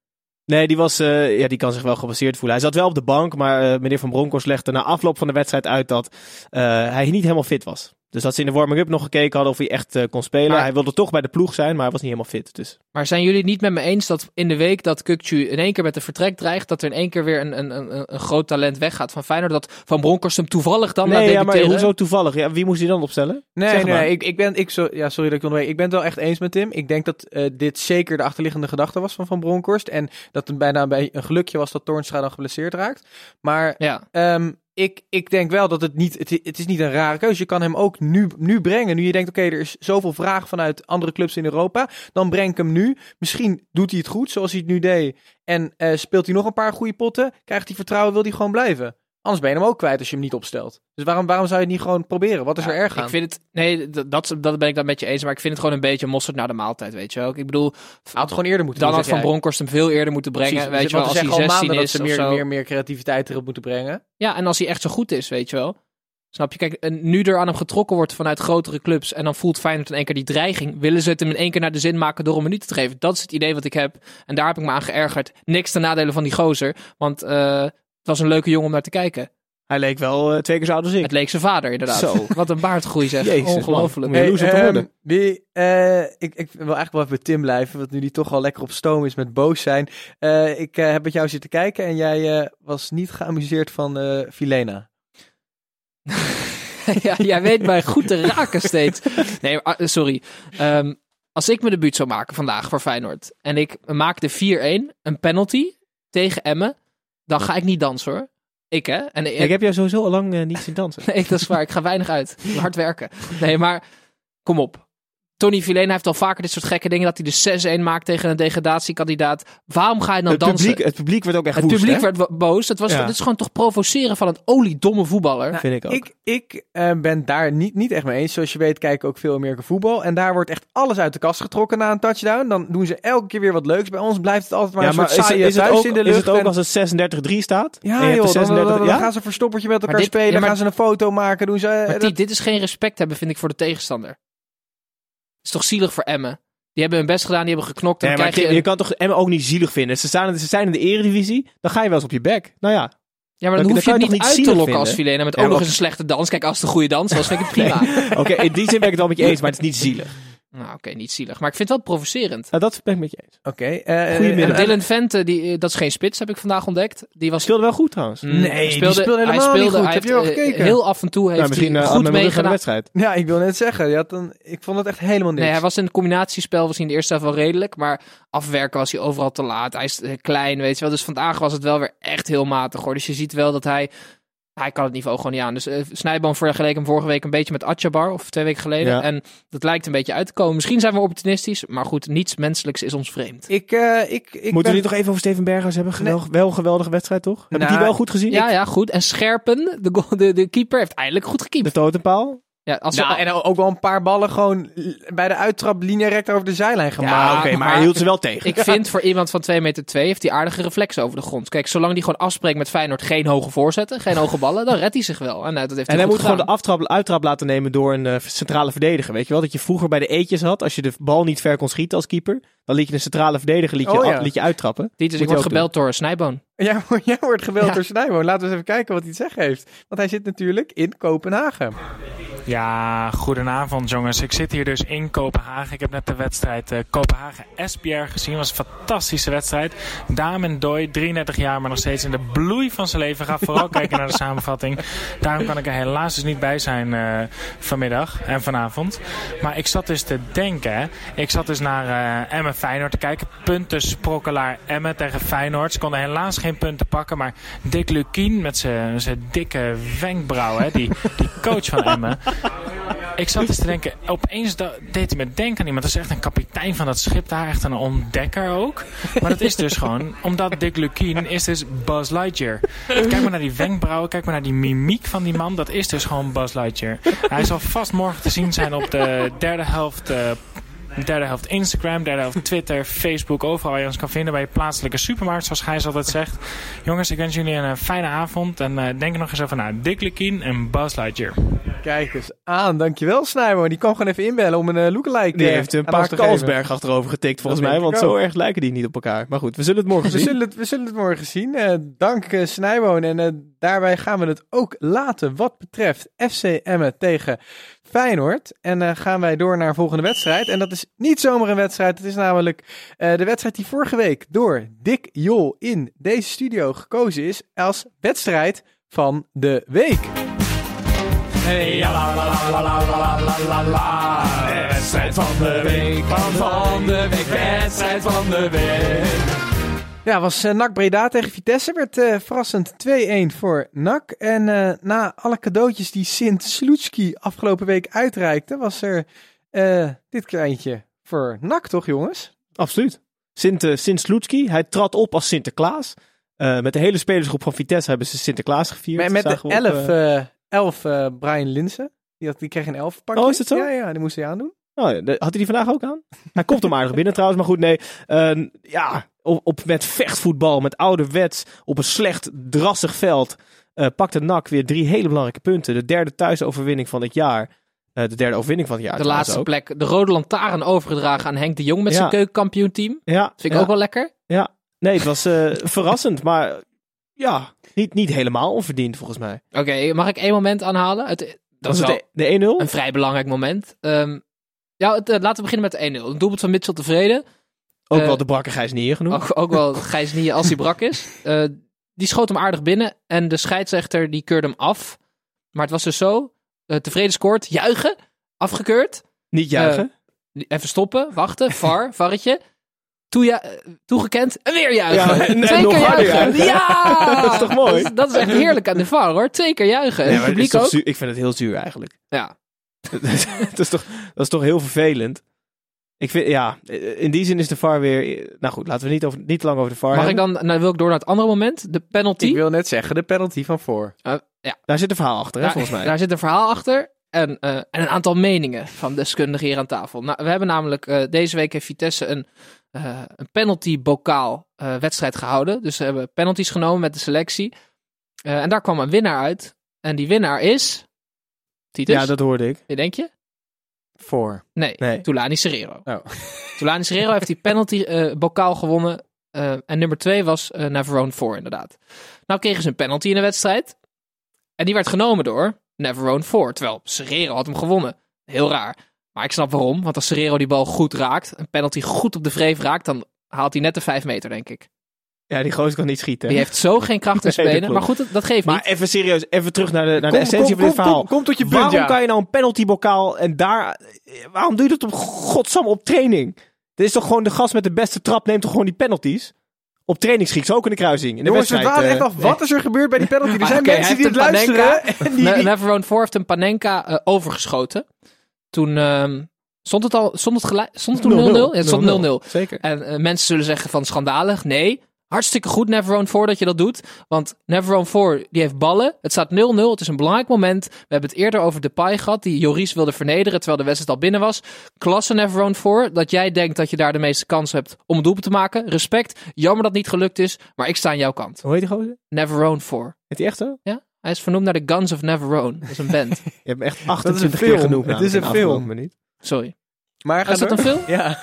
Nee, die, was, uh, ja, die kan zich wel gepasseerd voelen. Hij zat wel op de bank, maar uh, meneer Van Bronckhorst legde na afloop van de wedstrijd uit dat uh, hij niet helemaal fit was. Dus dat ze in de warming-up nog gekeken hadden of hij echt uh, kon spelen. Maar hij wilde toch bij de ploeg zijn, maar hij was niet helemaal fit. Dus. Maar zijn jullie het niet met me eens dat in de week dat Kuk-tju in één keer met een vertrek dreigt, dat er in één keer weer een, een, een, een groot talent weggaat van Feyenoord, dat Van Bronckhorst hem toevallig dan nee, laat debuteren? Nee, ja, maar hoezo toevallig? Ja, wie moest hij dan opstellen? Nee, zeg nee, maar. ik, ik ben, ik, zo, ja, sorry dat ik onderweg. Ik ben het wel echt eens met Tim. Ik denk dat uh, dit zeker de achterliggende gedachte was van Van Bronckhorst en dat het bijna bij een gelukje was dat Toornstra dan geblesseerd raakt. Maar ja. Um, Ik, ik denk wel dat het niet... Het, het is niet een rare keuze. Je kan hem ook nu, nu brengen. Nu je denkt, oké, okay, er is zoveel vraag vanuit andere clubs in Europa. Dan breng ik hem nu. Misschien doet hij het goed, zoals hij het nu deed. En uh, speelt hij nog een paar goede potten. Krijgt hij vertrouwen, wil hij gewoon blijven. Anders ben je hem ook kwijt als je hem niet opstelt. Dus waarom, waarom zou je het niet gewoon proberen? Wat is ja, er erg aan? Ik vind het... Nee, dat, dat ben ik dan met je eens. Maar ik vind het gewoon een beetje mosterd naar de maaltijd, weet je wel. Ik bedoel... Hij had gewoon eerder moeten... Dan had Van Bronckhorst hem veel eerder moeten brengen. Precies, weet je wel, als hij zestien is dat ze meer, meer, meer creativiteit erop moeten brengen. Ja, en als hij echt zo goed is, weet je wel. Snap je? Kijk, en nu er aan hem getrokken wordt vanuit grotere clubs en dan voelt Feyenoord in één keer die dreiging, willen ze het hem in één keer naar de zin maken door een minuut te geven. Dat is het idee wat ik heb. En daar heb ik me aan geërgerd. Niks ten nadelen van die gozer. Want... Uh, het was een leuke jongen om naar te kijken. Hij leek wel uh, twee keer zo oud als ik. Het leek zijn vader, inderdaad. Zo. Wat een baardgroei, zeg. Jezus, ongelooflijk. Hey, hey, um, die, uh, ik, ik wil eigenlijk wel even bij Tim blijven, want nu die toch al lekker op stoom is met boos zijn. Uh, ik uh, heb met jou zitten kijken en jij uh, was niet geamuseerd van uh, Filena. Ja, jij weet mij goed te raken steeds. Nee, uh, sorry. Um, als ik mijn debuut zou maken vandaag voor Feyenoord en ik maakte vier een, een penalty tegen Emmen, dan ga ik niet dansen, hoor. Ik, hè? En, ik, ik heb jou sowieso al lang uh, niet zien dansen. Nee, dat is waar. Ik ga weinig uit. Hard werken. Nee, maar kom op. Tony Villena heeft al vaker dit soort gekke dingen, dat hij de zes een maakt tegen een degradatiekandidaat. Waarom ga je nou het dansen? Publiek, het publiek werd ook echt boos. Het woest, publiek hè? werd boos. Het was, ja. Dit is gewoon toch provoceren van een oliedomme voetballer. Nou, vind ik ook. Ik, ik uh, ben daar niet, niet echt mee eens. Zoals je weet kijk ik ook veel Amerikaanse voetbal. En daar wordt echt alles uit de kast getrokken na een touchdown. Dan doen ze elke keer weer wat leuks. Bij ons blijft het altijd maar ja, een maar soort saaie thuis in de lucht. Is het ook en... als het zesendertig drie staat? Ja, joh, dan, zesendertig, dan, dan, dan ja? gaan ze een verstoppertje met elkaar dit, spelen. Ja, maar, gaan ze een foto maken. Doen ze, maar dat... die, dit is geen respect hebben, vind ik, voor de tegenstander. Is toch zielig voor Emmen? Die hebben hun best gedaan, die hebben geknokt. En nee, krijg je, een... je kan toch Emmen ook niet zielig vinden? Ze staan, ze zijn in de eredivisie, dan ga je wel eens op je bek. Nou ja. Ja, maar dan, dan hoef dan je, je het niet uit te lokken vinden. Als Filena met ja, ook nog eens een slechte dans. Kijk, als het een goede dans was, vind ik het prima. Nee. Oké, okay, in die zin ben ik het wel met je eens, maar het is niet zielig. Nou, oké, okay, niet zielig. Maar ik vind het wel provocerend. Nou, dat ben ik met je eens. Oké. Okay, uh, uh, Dylan Vente, die, uh, dat is geen spits, heb ik vandaag ontdekt. Die was... speelde wel goed trouwens. Nee, hij speelde, die speelde helemaal hij speelde, niet goed. Hij heb je wel gekeken? Heel af en toe heeft nou, hij uh, goed meegedaan. Ja, ik wil net zeggen. Je had een, ik vond het echt helemaal niks. Nee, hij was in het combinatiespel was in de eerste helft wel redelijk. Maar afwerken was hij overal te laat. Hij is uh, klein, weet je wel. Dus vandaag was het wel weer echt heel matig, hoor. Dus je ziet wel dat hij... Hij kan het niveau gewoon niet aan. Dus uh, Snijboon vergeleek hem vorige week een beetje met Atjabar. Of twee weken geleden. Ja. En dat lijkt een beetje uit te komen. Misschien zijn we opportunistisch. Maar goed, niets menselijks is ons vreemd. Ik, uh, ik, ik Moeten ben... we niet toch even over Steven Berghuis hebben? Gewel... Nee. Wel een geweldige wedstrijd, toch? Nou, heb je die wel goed gezien? Ja, ik... ja, goed. En Scherpen, de, goal, de, de keeper, heeft eindelijk goed gekiept. De totempaal. Ja, als nou, we... En ook wel een paar ballen gewoon bij de uittrap lineair recht over de zijlijn gemaakt. Ja, oké, okay, maar, maar hij hield ze wel tegen. Ik vind voor iemand van twee meter twee heeft hij aardige reflexen over de grond. Kijk, zolang die gewoon afspreekt met Feyenoord geen hoge voorzetten, geen hoge ballen, dan redt hij zich wel. En, nou, dat heeft en hij moet gedaan. Gewoon de aftrap, uittrap laten nemen door een uh, centrale verdediger, weet je wel? Dat je vroeger bij de eetjes had, als je de bal niet ver kon schieten als keeper, dan liet je een centrale verdediger liet je, oh, ja. af, liet je uittrappen. Titus, ik word gebeld door Snijboon. Jij, jij wordt gebeld ja. door Snijboon. Laten we eens even kijken wat hij te zeggen heeft. Want hij zit natuurlijk in Kopenhagen. Ja, goedenavond jongens. Ik zit hier dus in Kopenhagen. Ik heb net de wedstrijd uh, Kopenhagen-S P R gezien. Dat was een fantastische wedstrijd. Damen Dooi, drieëndertig jaar, maar nog steeds in de bloei van zijn leven. Ga vooral kijken naar de samenvatting. Daarom kan ik er helaas dus niet bij zijn uh, vanmiddag en vanavond. Maar ik zat dus te denken. Hè. Ik zat dus naar uh, Emmen-Feyenoord te kijken. Puntensprokkelaar Emmen tegen Feyenoord. Ze konden helaas geen punten pakken, maar Dick Lukkien met zijn dikke wenkbrauwen, die, die coach van Emmen. Ik zat eens te denken, opeens da- deed hij me denken aan iemand. Dat is echt een kapitein van dat schip daar, echt een ontdekker ook. Maar dat is dus gewoon, omdat Dick Lukkien is dus Buzz Lightyear. Kijk maar naar die wenkbrauwen, kijk maar naar die mimiek van die man. Dat is dus gewoon Buzz Lightyear. Hij zal vast morgen te zien zijn op de derde helft... Uh, Derde helft Instagram, derde helft Twitter, Facebook, overal waar je ons kan vinden bij je plaatselijke supermarkt, zoals Gijs altijd zegt. Jongens, ik wens jullie een uh, fijne avond en uh, denk er nog eens over na. Dick Lukkien en Buzz Lightyear. Kijk eens aan. Dankjewel, Snijboon. Die kwam gewoon even inbellen om een uh, lookalike. Die heeft een paar Kalsberg achterover getikt, volgens mij. Want zo erg lijken die niet op elkaar. Maar goed, we zullen het morgen zien. We zullen het, we zullen het morgen zien. Uh, dank uh, Snijboon. En uh, daarbij gaan we het ook laten wat betreft F C Emmen tegen Feyenoord. En uh, gaan wij door naar de volgende wedstrijd. En dat is niet zomaar een wedstrijd. Het is namelijk uh, de wedstrijd die vorige week door Dick Jol in deze studio gekozen is als wedstrijd van de week. Hey, ja, la, la, la, la, la, la, la, wedstrijd van de week, van, van de week, wedstrijd van de week. Ja, was uh, N A C Breda tegen Vitesse, werd uh, verrassend twee-een voor N A C. En uh, na alle cadeautjes die Sint Sloetski afgelopen week uitreikte, was er uh, dit kleintje voor N A C, toch jongens? Absoluut. Sint, uh, Sint Sloetski, hij trad op als Sinterklaas. Uh, met de hele spelersgroep van Vitesse hebben ze Sinterklaas gevierd. Met, met de elf... Uh, Elf, uh, Brian Linsen. Die, had, die kreeg een elf pakje. Oh, is dat zo? Ja, ja, die moest hij aandoen. Oh, had hij die vandaag ook aan? Hij komt hem aardig binnen trouwens, maar goed, nee. Uh, ja, op, op met vechtvoetbal, met ouderwets, op een slecht, drassig veld, uh, pakte N A C weer drie hele belangrijke punten. De derde thuisoverwinning van het jaar. Uh, de derde overwinning van het jaar. De laatste ook. Plek. De Rode Lantaarn overgedragen aan Henk de Jong met ja. zijn keukenkampioenteam. Ja. Dat vind ik ja. ook wel lekker. Ja. Nee, het was uh, verrassend, maar... Ja, niet, niet helemaal onverdiend volgens mij. Oké, okay, mag ik één moment aanhalen? Het, dat was het de, de een-nul? Een vrij belangrijk moment. Um, ja, het, uh, laten we beginnen met de een-nul. Een doelpunt van Mitchell tevreden. Ook uh, wel de brakke Gijs Nieën genoemd. Ook, ook wel Gijs Nieën als hij brak is. Uh, die schoot hem aardig binnen en de scheidsrechter die keurde hem af. Maar het was dus zo, uh, tevreden scoort, juichen, afgekeurd. Niet juichen. Uh, even stoppen, wachten, var, varretje. Toeja- toegekend en weer juichen. Ja, en, en nog harder juichen. Ja! Dat is toch mooi? Dat is, dat is echt heerlijk aan de V A R, hoor. Twee keer juichen. En ja, het publiek ook. Zuur. Ik vind het heel zuur eigenlijk. Ja. dat, is toch, dat is toch heel vervelend. Ik vind, ja, in die zin is de V A R weer... Nou goed, laten we niet, over, niet lang over de V A R Mag hebben. ik dan... Nou, wil ik door naar het andere moment. De penalty. Ik wil net zeggen, de penalty van voor. Uh, ja. Daar zit een verhaal achter, hè, daar, volgens mij. Daar zit een verhaal achter. En, uh, en een aantal meningen van deskundigen hier aan tafel. Nou, we hebben namelijk... Uh, deze week heeft Vitesse een... Uh, een penalty-bokaal uh, wedstrijd gehouden. Dus ze hebben penalties genomen met de selectie. Uh, en daar kwam een winnaar uit. En die winnaar is... Titus? Ja, dat hoorde ik. Wie denk je? Voor. Nee, nee. Tulani Serrero. Oh. Tulani Serrero heeft die penalty-bokaal uh, gewonnen. Uh, en nummer twee was uh, Navarone voor, inderdaad. Nou kregen ze een penalty in de wedstrijd. En die werd genomen door Navarone voor. Terwijl Serrero had hem gewonnen. Heel raar. Maar ik snap waarom, want als Serrero die bal goed raakt, een penalty goed op de vreef raakt, dan haalt hij net de vijf meter, denk ik. Ja, die gozer kan niet schieten. Hè? Die heeft zo geen kracht in spelen, nee, maar goed, dat, dat geeft maar niet. Maar even serieus, even terug naar de, naar kom, de essentie kom, van dit kom, verhaal. Kom, kom tot je punt, Waarom ja. kan je nou een penaltybokaal en daar... Waarom doe je dat op godsam op training? Dit is toch gewoon de gast met de beste trap neemt toch gewoon die penalties? Op training schiet ze ook in de kruising. In de Jongens, we dwalen uh, echt af. Wat is er gebeurd bij die penalty? Er zijn okay, mensen die het luisteren. Navarone voor heeft een Panenka uh, overgeschoten. Toen uh, stond het al, stond het gelijk, stond het toen nul nul? Ja, het stond nul nul. Zeker. En uh, mensen zullen zeggen van schandalig. Nee, hartstikke goed Navarone voor dat je dat doet. Want Navarone voor, die heeft ballen. Het staat nul nul, het is een belangrijk moment. We hebben het eerder over Depay gehad, die Lloris wilde vernederen terwijl de wedstrijd al binnen was. Klasse Navarone voor, dat jij denkt dat je daar de meeste kans hebt om een doelpunt te maken. Respect, jammer dat het niet gelukt is, maar ik sta aan jouw kant. Hoe heet die gozer? Navarone voor. Heet die echt zo? Ja. Hij is vernoemd naar de Guns of Navarone. Dat is een band. Je hebt hem echt achtentwintig keer genoemd. Het is een film. Is een film. Sorry. Maar is dat een film? Ja.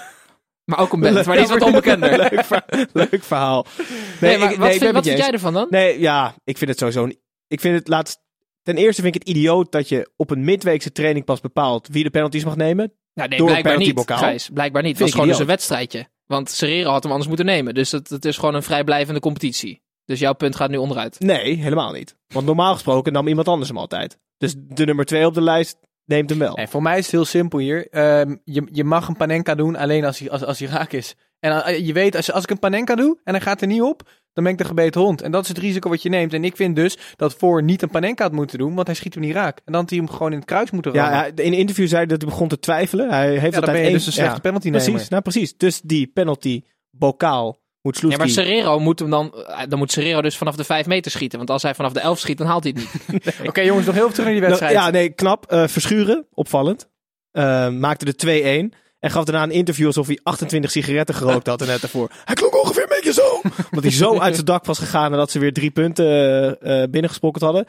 Maar ook een band. Leuk, maar die is wat onbekender. Leuk, verhaal, leuk verhaal. Nee, nee, maar ik, wat nee, vind, wat vind jij ervan dan? Nee, ja. Ik vind het sowieso... Ik vind het laatst... Ten eerste vind ik het idioot dat je op een midweekse training pas bepaalt wie de penalties mag nemen. Nou, nee, door blijkbaar een penaltybokaal. Niet, Gijs, blijkbaar niet. Het was gewoon idioot. Dus een wedstrijdje. Want Serrero had hem anders moeten nemen. Dus het, het is gewoon een vrijblijvende competitie. Dus jouw punt gaat nu onderuit? Nee, helemaal niet. Want normaal gesproken nam iemand anders hem altijd. Dus de nummer twee op de lijst neemt hem wel. Hey, voor mij is het heel simpel hier. Uh, je, je mag een Panenka doen alleen als hij, als, als hij raak is. En uh, je weet, als, als ik een Panenka doe en hij gaat er niet op, dan ben ik de gebeten hond. En dat is het risico wat je neemt. En ik vind dus dat voor niet een Panenka had moeten doen, want hij schiet hem niet raak. En dan had hij hem gewoon in het kruis moeten raken. Ja, in een interview zei hij dat hij begon te twijfelen. Hij heeft ja, altijd ben je één, dus een slechte ja, penaltynemer. Precies, nou precies. Dus die penaltybokaal. Ja, maar Serrero moet hem dan... Dan moet Serrero dus vanaf de vijf meter schieten. Want als hij vanaf de elf schiet, dan haalt hij het niet. Nee. Oké, okay, jongens, nog heel veel terug naar die wedstrijd. Ja, nee, knap. Uh, Verschuren, opvallend. Uh, maakte de twee-een. En gaf daarna een interview alsof hij achtentwintig sigaretten gerookt had er net ervoor. Hij klonk ongeveer een beetje zo. Omdat hij zo uit zijn dak was gegaan nadat ze weer drie punten uh, binnengesprokkeld hadden.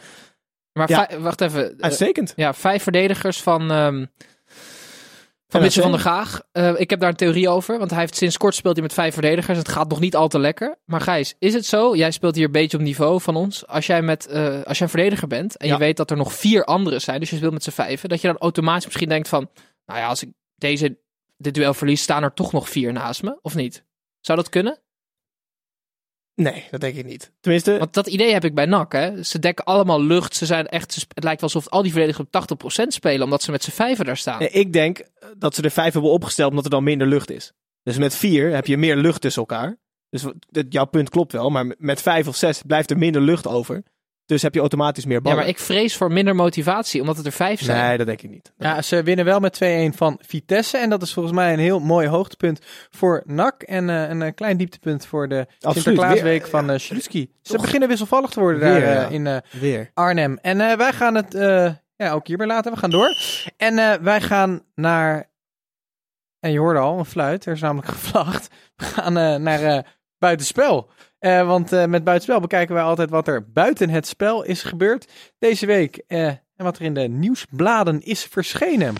Maar ja. vij- wacht even. Uitstekend. Uh, ja, vijf verdedigers van... Um... Van Mitchell van Bergen. Uh, ik heb daar een theorie over. Want hij heeft sinds kort speelt hij met vijf verdedigers. Het gaat nog niet al te lekker. Maar Gijs, is het zo? Jij speelt hier een beetje op niveau van ons. Als jij, met, uh, als jij een verdediger bent. En ja. je weet dat er nog vier anderen zijn. Dus je speelt met z'n vijven. Dat je dan automatisch misschien denkt van... Nou ja, als ik deze, dit duel verlies, staan er toch nog vier naast me. Of niet? Zou dat kunnen? Nee, dat denk ik niet. Tenminste... Want dat idee heb ik bij N A C, hè. Ze dekken allemaal lucht. Ze zijn echt... Het lijkt wel alsof al die verdedigers op tachtig procent spelen... omdat ze met z'n vijven daar staan. Nee, ik denk dat ze er vijf hebben opgesteld... omdat er dan minder lucht is. Dus met vier heb je meer lucht tussen elkaar. Dus jouw punt klopt wel. Maar met vijf of zes blijft er minder lucht over. Dus heb je automatisch meer ballen. Ja, maar ik vrees voor minder motivatie... omdat het er vijf zijn. Nee, dat denk ik niet. Ja, ze winnen wel met twee-een van Vitesse. En dat is volgens mij een heel mooi hoogtepunt voor N A C. En uh, een klein dieptepunt voor de Absoluut, Sinterklaasweek weer, van uh, Shrewski. Ze beginnen wisselvallig te worden weer, daar uh, in uh, weer. Arnhem. En uh, wij gaan het uh, ja, ook hierbij laten. We gaan door. En uh, wij gaan naar... En je hoorde al, een fluit. Er is namelijk gevlacht. We gaan uh, naar uh, buitenspel. Uh, want uh, met buitenspel bekijken wij altijd wat er buiten het spel is gebeurd deze week. Uh, en wat er in de nieuwsbladen is verschenen.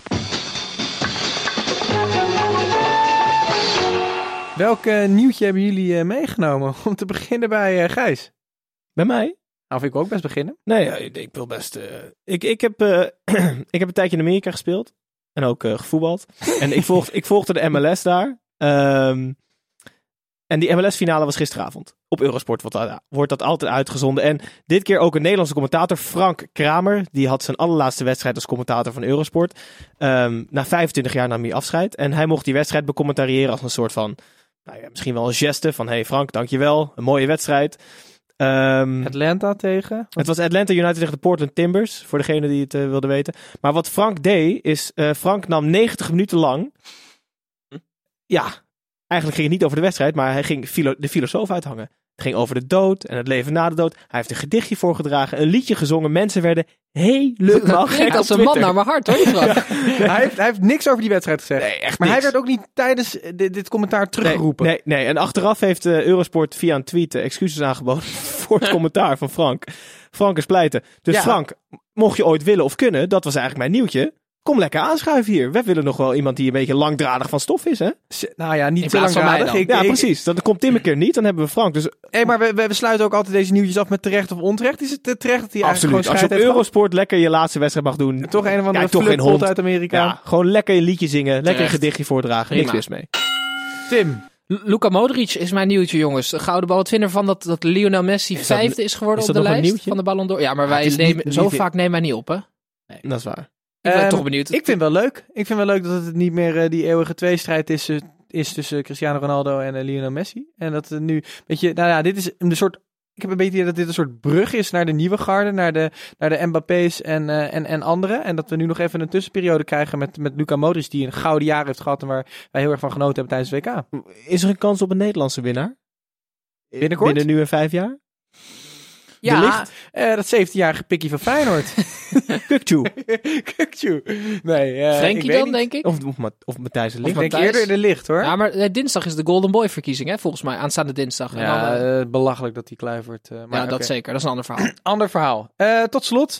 Welk uh, nieuwtje hebben jullie uh, meegenomen? Om te beginnen bij uh, Gijs. Bij mij? Nou, of ik ook best beginnen. Nee, ja, ik wil best... Uh, ik, ik, heb, uh, ik heb een tijdje in Amerika gespeeld. En ook uh, gevoetbald. en ik, volg, ik volgde de M L S daar. Um, En die M L S-finale was gisteravond. Op Eurosport wordt dat, wordt dat altijd uitgezonden. En dit keer ook een Nederlandse commentator, Frank Kramer. Die had zijn allerlaatste wedstrijd als commentator van Eurosport. Um, na vijfentwintig jaar nam hij afscheid. En hij mocht die wedstrijd becommentariëren als een soort van... Nou ja, misschien wel een geste van... Hey Frank, dankjewel. Een mooie wedstrijd. Um, Atlanta tegen? Het was Atlanta United tegen de Portland Timbers. Voor degene die het uh, wilde weten. Maar wat Frank deed, is... Uh, Frank nam negentig minuten lang... Ja... Eigenlijk ging het niet over de wedstrijd, maar hij ging filo- de filosoof uithangen. Het ging over de dood en het leven na de dood. Hij heeft een gedichtje voorgedragen, een liedje gezongen. Mensen werden helemaal gek op als een Twitter. Man naar mijn hart, hoor. ja, nee. hij, heeft, hij heeft niks over die wedstrijd gezegd. Nee, echt maar niks. Hij werd ook niet tijdens dit, dit commentaar teruggeroepen. Nee, nee, nee. En achteraf heeft uh, Eurosport via een tweet uh, excuses aangeboden voor het commentaar van Frank. Frank is pleiten. Dus ja. Frank, mocht je ooit willen of kunnen, dat was eigenlijk mijn nieuwtje. Kom lekker aanschuiven hier. We willen nog wel iemand die een beetje langdradig van stof is, hè? Nou ja, niet te langdradig. Ik, ja, ik, precies. Dan komt Tim een keer niet, dan hebben we Frank. Dus... Hey, maar we, we sluiten ook altijd deze nieuwtjes af met terecht of onterecht. Is het terecht dat hij eigenlijk gewoon schijt? Als je op Eurosport van... lekker je laatste wedstrijd mag doen. En toch een of andere ja, flutpot uit Amerika. Ja, gewoon lekker een liedje zingen, terecht. Lekker een gedichtje voordragen. Niks mis mee. Tim. Luka Modric is mijn nieuwtje, jongens. De gouden bal. Wat vinden ervan dat, dat Lionel Messi is vijfde dat, is geworden is op de lijst van de Ballon d'Or? Ja, maar wij ja, nemen, niet, zo niet, vaak nemen wij niet op, hè? Nee, dat is waar. Ik ben um, toch benieuwd. Ik vind wel leuk. Ik vind wel leuk dat het niet meer uh, die eeuwige tweestrijd is, uh, is tussen Cristiano Ronaldo en uh, Lionel Messi. En dat het uh, nu, weet je, nou ja, dit is een soort... Ik heb een beetje idee dat dit een soort brug is naar de nieuwe garde, naar de, naar de Mbappé's en, uh, en, en anderen. En dat we nu nog even een tussenperiode krijgen met, met Luka Modric, die een gouden jaar heeft gehad en waar wij heel erg van genoten hebben tijdens het W K. Is er een kans op een Nederlandse winnaar? Binnenkort? Binnen nu en vijf jaar? Ja, De Licht, uh, dat zeventienjarige pikkie van Feyenoord. Kuk-tju. Kuk-tju. Nee, uh, Frenkie dan, niet. denk ik. Of, of, of Matthijs De Licht. Ik denk eerder De Licht, hoor. Ja, maar uh, dinsdag is de Golden Boy-verkiezing, hè? Volgens mij, aanstaande dinsdag. Ja, en dan, uh, belachelijk dat die kluif wordt. Uh, maar, ja, okay. Dat zeker. Dat is een ander verhaal. ander verhaal. Uh, tot slot.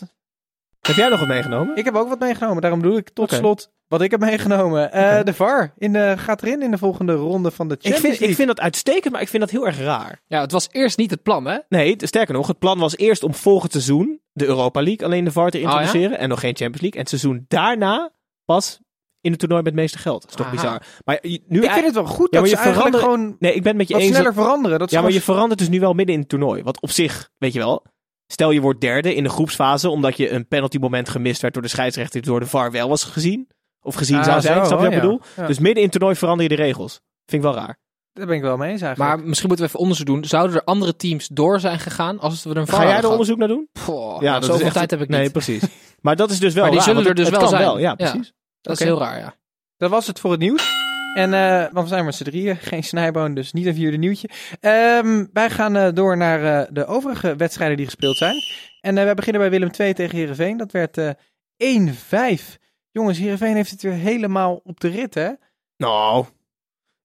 Heb jij nog wat meegenomen? Ik heb ook wat meegenomen. Daarom doe ik tot okay. slot wat ik heb meegenomen. Uh, okay. De V A R in de, gaat erin in de volgende ronde van de Champions League. Ik vind, ik vind dat uitstekend, maar ik vind dat heel erg raar. Ja, het was eerst niet het plan, hè? Nee, sterker nog, het plan was eerst om volgend seizoen de Europa League alleen de V A R te introduceren. Oh, ja? En nog geen Champions League. En het seizoen daarna pas in het toernooi met het meeste geld. Dat is toch Aha. bizar. Maar nu ik vind eigenlijk... het wel goed ja, dat je ze veranderen... gewoon nee, ik ben met je eens sneller dat... veranderen. Dat ja, maar was... je verandert dus nu wel midden in het toernooi. Wat op zich, weet je wel... Stel je wordt derde in de groepsfase omdat je een penaltymoment gemist werd door de scheidsrechter die door de V A R wel was gezien. Of gezien ah, zou zijn, zo, snap je wat ik ja. bedoel? Ja. Dus midden in het toernooi verander je de regels. Vind ik wel raar. Daar ben ik wel mee eens eigenlijk. Maar misschien moeten we even onderzoek doen. Zouden er andere teams door zijn gegaan als we er een V A R Ga jij er onderzoek naar doen? Poh, ja, nou, zoveel echt... tijd heb ik niet. Nee, precies. Maar dat is dus wel maar die raar. Die zullen er dus wel zijn. Wel. Ja, precies. Ja, dat okay. is heel raar, ja. Dat was het voor het nieuws. En uh, want we zijn met z'n drieën, geen Snijboon, dus niet een vierde nieuwtje. Um, wij gaan uh, door naar uh, de overige wedstrijden die gespeeld zijn. En uh, wij beginnen bij Willem twee tegen Heerenveen. Dat werd uh, één vijf. Jongens, Heerenveen heeft het weer helemaal op de rit, hè? Nou,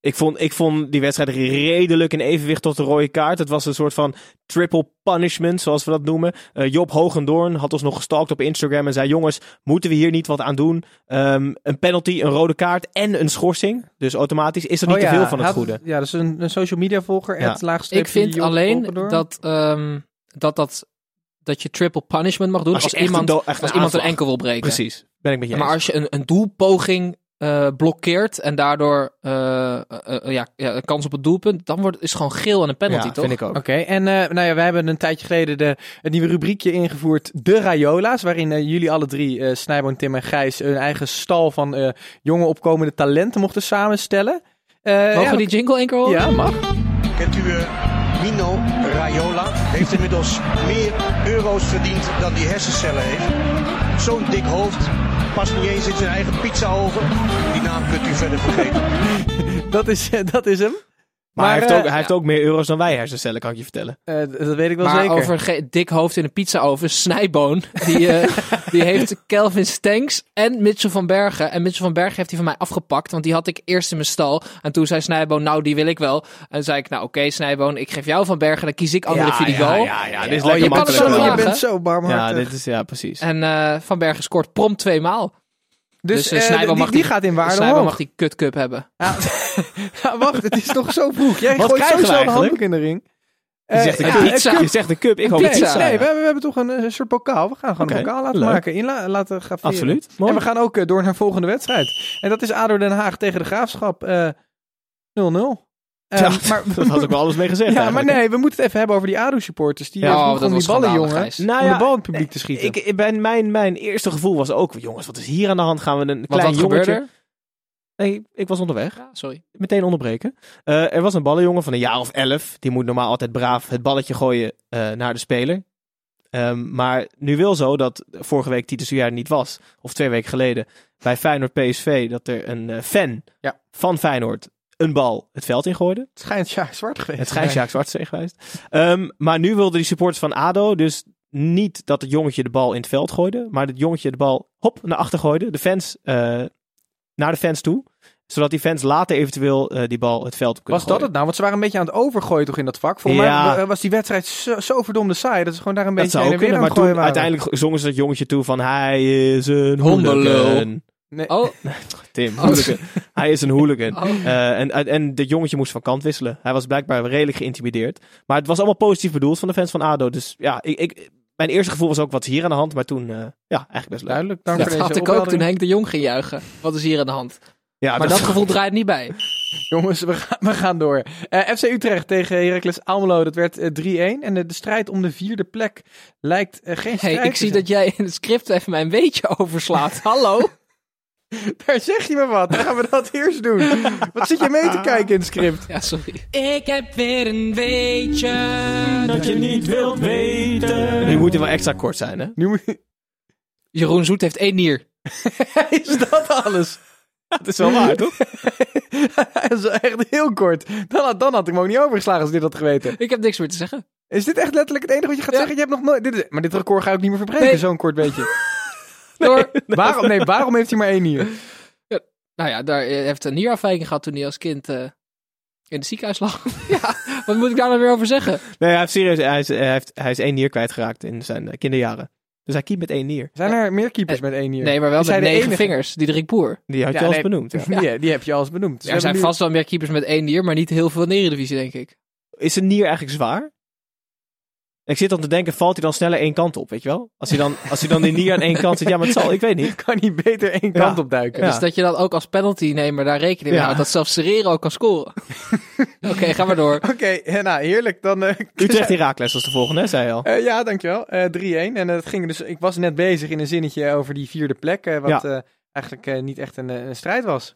Ik vond, ik vond die wedstrijd redelijk in evenwicht tot de rode kaart. Het was een soort van triple punishment, zoals we dat noemen. Uh, Job Hogendoorn had ons nog gestalkt op Instagram en zei... jongens, moeten we hier niet wat aan doen? Um, een penalty, een rode kaart en een schorsing. Dus automatisch is er niet oh ja, te veel van het had, goede. Ja, dus een, een social media volger. Ja. Ik vind alleen dat, um, dat, dat, dat je triple punishment mag doen... als, als, als iemand, do- als iemand een enkel wil breken. Precies, ben ik met je eens. Maar als je een, een doelpoging... Uh, blokkeert en daardoor uh, uh, uh, ja, ja, kans op het doelpunt, dan wordt, is gewoon geel en een penalty, ja, toch? Vind ik ook. Oké, okay, en uh, nou ja, wij hebben een tijdje geleden de, het nieuwe rubriekje ingevoerd, de Rayola's, waarin uh, jullie alle drie, uh, Snijboon, Tim en Gijs, hun eigen stal van uh, jonge opkomende talenten mochten samenstellen. Uh, Mogen ja, we die jingle één keer horen? Ja, mag. Kent u uh, Mino Raiola? Heeft inmiddels meer euro's verdiend dan die hersencellen heeft. Zo'n dik hoofd. Pas niet eens in zijn eigen pizza over. Die naam kunt u verder vergeten. dat, is, dat is hem. Maar, maar hij, heeft, uh, ook, hij ja. heeft ook meer euro's dan wij hersencellen, kan ik je vertellen. Uh, dat weet ik wel maar zeker. Maar over ge- dik hoofd in een pizza over, Snijboon. Die, uh, die heeft Kelvin Stenks en Mitchell van Bergen. En Mitchell van Bergen heeft hij van mij afgepakt. Want die had ik eerst in mijn stal. En toen zei Snijboon, nou die wil ik wel. En zei ik, nou oké okay, Snijboon, ik geef jou van Bergen. Dan kies ik andere Vidigo. Ja, ja, ja, ja, dit is oh, lekker makkelijk. Zo, je bent zo barmhartig. Ja, dit is, ja precies. En uh, Van Bergen scoort prompt twee maal. Dus, dus uh, die, die, die gaat in waarde omhoog. Snijboon mag die kutcup hebben. Ja, ja, wacht, het is toch zo vroeg. Jij gooit sowieso een handdoek in de ring. Uh, je, zegt een ja, pizza. je zegt een cup, ik hoop pizza. pizza. Nee, we, we hebben toch een, een soort bokaal. We gaan gewoon okay, een bokaal laten leuk. maken. Inla- laten graveren. Absoluut. Mooi. En we gaan ook uh, door naar volgende wedstrijd. En dat is ADO Den Haag tegen de Graafschap uh, nul nul. Um, ja, maar, dat had ik wel alles mee gezegd. Ja, eigenlijk. Maar nee, we moeten het even hebben over die A D O-supporters. Die ja, oh, om die ballen, jongen, nou, om ja, de bal in het publiek ik, te schieten. Ik, mijn, mijn, mijn eerste gevoel was ook, jongens, wat is hier aan de hand? Gaan we een klein jongetje... Nee, ik was onderweg. Ja, sorry. Meteen onderbreken. Uh, er was een ballenjongen van een jaar of elf. Die moet normaal altijd braaf het balletje gooien uh, naar de speler. Um, maar nu wil zo dat vorige week Titus er niet was. Of twee weken geleden. Bij Feyenoord P S V dat er een uh, fan ja. van Feyenoord... een bal het veld ingooide. Het schijnt Sjaak Zwart geweest. Het schijnt Sjaak Zwart geweest. Um, maar nu wilden die supporters van ADO dus niet dat het jongetje de bal in het veld gooide, maar dat jongetje de bal hop naar achter gooide, de fans uh, naar de fans toe, zodat die fans later eventueel uh, die bal het veld op kunnen Was gooien. Dat het nou? Want ze waren een beetje aan het overgooien toch in dat vak? Volgens ja. mij was die wedstrijd zo, zo verdomde saai dat ze gewoon daar een dat beetje heen en weer aan het gooien waren. Uiteindelijk zongen ze dat jongetje toe van hij is een hondenlul. Nee. Oh. Tim, oh. Hij is een hooligan. Oh. Uh, en, en dat jongetje moest van kant wisselen. Hij was blijkbaar redelijk geïntimideerd. Maar het was allemaal positief bedoeld van de fans van ADO. Dus ja, ik, ik, mijn eerste gevoel was ook wat is hier aan de hand. Maar toen, uh, ja, eigenlijk best leuk. Duidelijk, dank ja, voor dat deze had ik ook toen Henk de Jong ging juichen. Wat is hier aan de hand? Ja, maar dat, dat gevoel draait niet bij. Jongens, we gaan, we gaan door. Uh, F C Utrecht tegen Heracles Almelo, dat werd uh, drie één. En uh, de strijd om de vierde plek lijkt uh, geen strijd hey, ik zie zijn. Dat jij in het script even mijn weetje overslaat. Hallo? Daar zeg je me wat. Dan gaan we dat eerst doen. Wat zit je mee te kijken in het script? Ja, sorry. Ik heb weer een weetje dat je niet wilt weten. Nu moet hij wel extra kort zijn, hè? Nu moet je... Jeroen Zoet heeft één nier. Is dat alles? Dat is wel waar, toch? Dat is echt heel kort. Dan had, dan had ik me ook niet overgeslagen als ik dit had geweten. Ik heb niks meer te zeggen. Is dit echt letterlijk het enige wat je gaat ja. zeggen? Je hebt nog nooit... Dit is... Maar dit record ga ik ook niet meer verbreken, nee. Zo'n kort weetje. Door... Nee, waarom, nee, waarom heeft hij maar één nier? Ja, nou ja, daar heeft een nierafwijking gehad toen hij als kind uh, in het ziekenhuis lag. Ja, wat moet ik daar nou weer over zeggen? Nee, hij heeft serieus, hij is, hij heeft, hij is één nier kwijtgeraakt in zijn kinderjaren. Dus hij keept met één nier. Zijn er meer keepers met één nier? Nee, maar wel met negen vingers. Diederik Boer. Die had je ja, al eens nee, benoemd. Ja. Ja. Die, die heb je al eens benoemd. Dus er zijn nu... vast wel meer keepers met één nier, maar niet heel veel in de Eredivisie, denk ik. Is een nier eigenlijk zwaar? Ik zit dan te denken, valt hij dan sneller één kant op, weet je wel? Als hij dan, als hij dan die nier aan één kant zit, ja, maar het zal, ik weet niet. Kan hij beter één kant ja. op duiken. Ja. Dus dat je dan ook als penaltynemer daar rekening mee ja. houdt, dat zelfs Serrero kan scoren. Oké, okay, ga maar door. Oké, okay, nou, heerlijk. Dan, uh, Utrecht Heracles was de volgende, hè, zei je al. Uh, ja, dankjewel. Uh, drie één. En uh, het ging dus, ik was net bezig in een zinnetje over die vierde plek, uh, wat ja. uh, eigenlijk uh, niet echt een, een strijd was.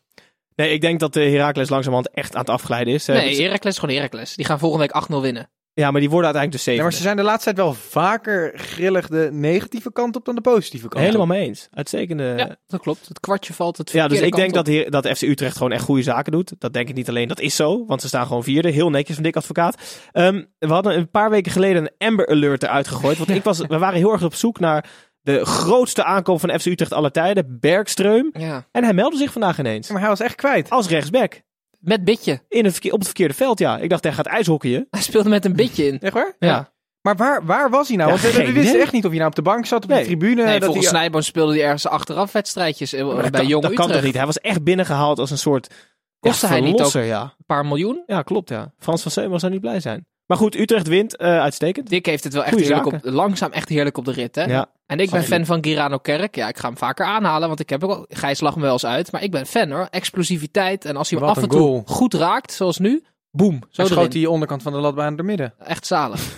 Nee, ik denk dat de Heracles langzamerhand echt aan het afglijden is. Uh, nee, dus... Heracles is gewoon Heracles. Die gaan volgende week acht nul winnen. Ja, maar die worden uiteindelijk dus zeven. Ja, maar ze zijn de laatste tijd wel vaker grillig de negatieve kant op dan de positieve kant. Helemaal mee eens. Uitstekende... Ja, dat klopt. Het kwartje valt het verkeerde kant op. Ja, dus ik denk dat, hier, dat F C Utrecht gewoon echt goede zaken doet. Dat denk ik niet alleen. Dat is zo, want ze staan gewoon vierde. Heel netjes van Dick Advocaat. Um, we hadden een paar weken geleden een Amber Alert eruit gegooid. Want ik was, we waren heel erg op zoek naar de grootste aankoop van F C Utrecht aller tijden. Bergström. Ja. En hij meldde zich vandaag ineens. Maar hij was echt kwijt. Als rechtsback. Met bitje? In het verkeer, op het verkeerde veld, ja. Ik dacht, hij gaat ijshockeyen. Hij speelde met een bitje in. Echt waar? Ja. ja. Maar waar, waar was hij nou? Ja, Want we wisten echt niet of hij nou op de bank zat, op nee. de tribune. Nee, dat volgens hij... Snijboon speelde hij ergens achteraf wedstrijdjes maar bij dat, Jong dat Utrecht. Dat kan toch niet? Hij was echt binnengehaald als een soort... Kostte ja, hij niet ook ja. een paar miljoen? Ja, klopt, ja. Frans van Seumel zou niet blij zijn. Maar goed, Utrecht wint. Uh, uitstekend. Dick heeft het wel echt heerlijk op, langzaam echt heerlijk op de rit, hè? Ja. En ik ben fan van Gyrano Kerk. Ja, ik ga hem vaker aanhalen, want ik heb ook... Gijs lacht me wel eens uit, maar ik ben fan, hoor. Explosiviteit. En als hij hem af en toe goal. goed raakt, zoals nu, boem. Zo schoot hij de onderkant van de lat bijna door midden. Echt zalig.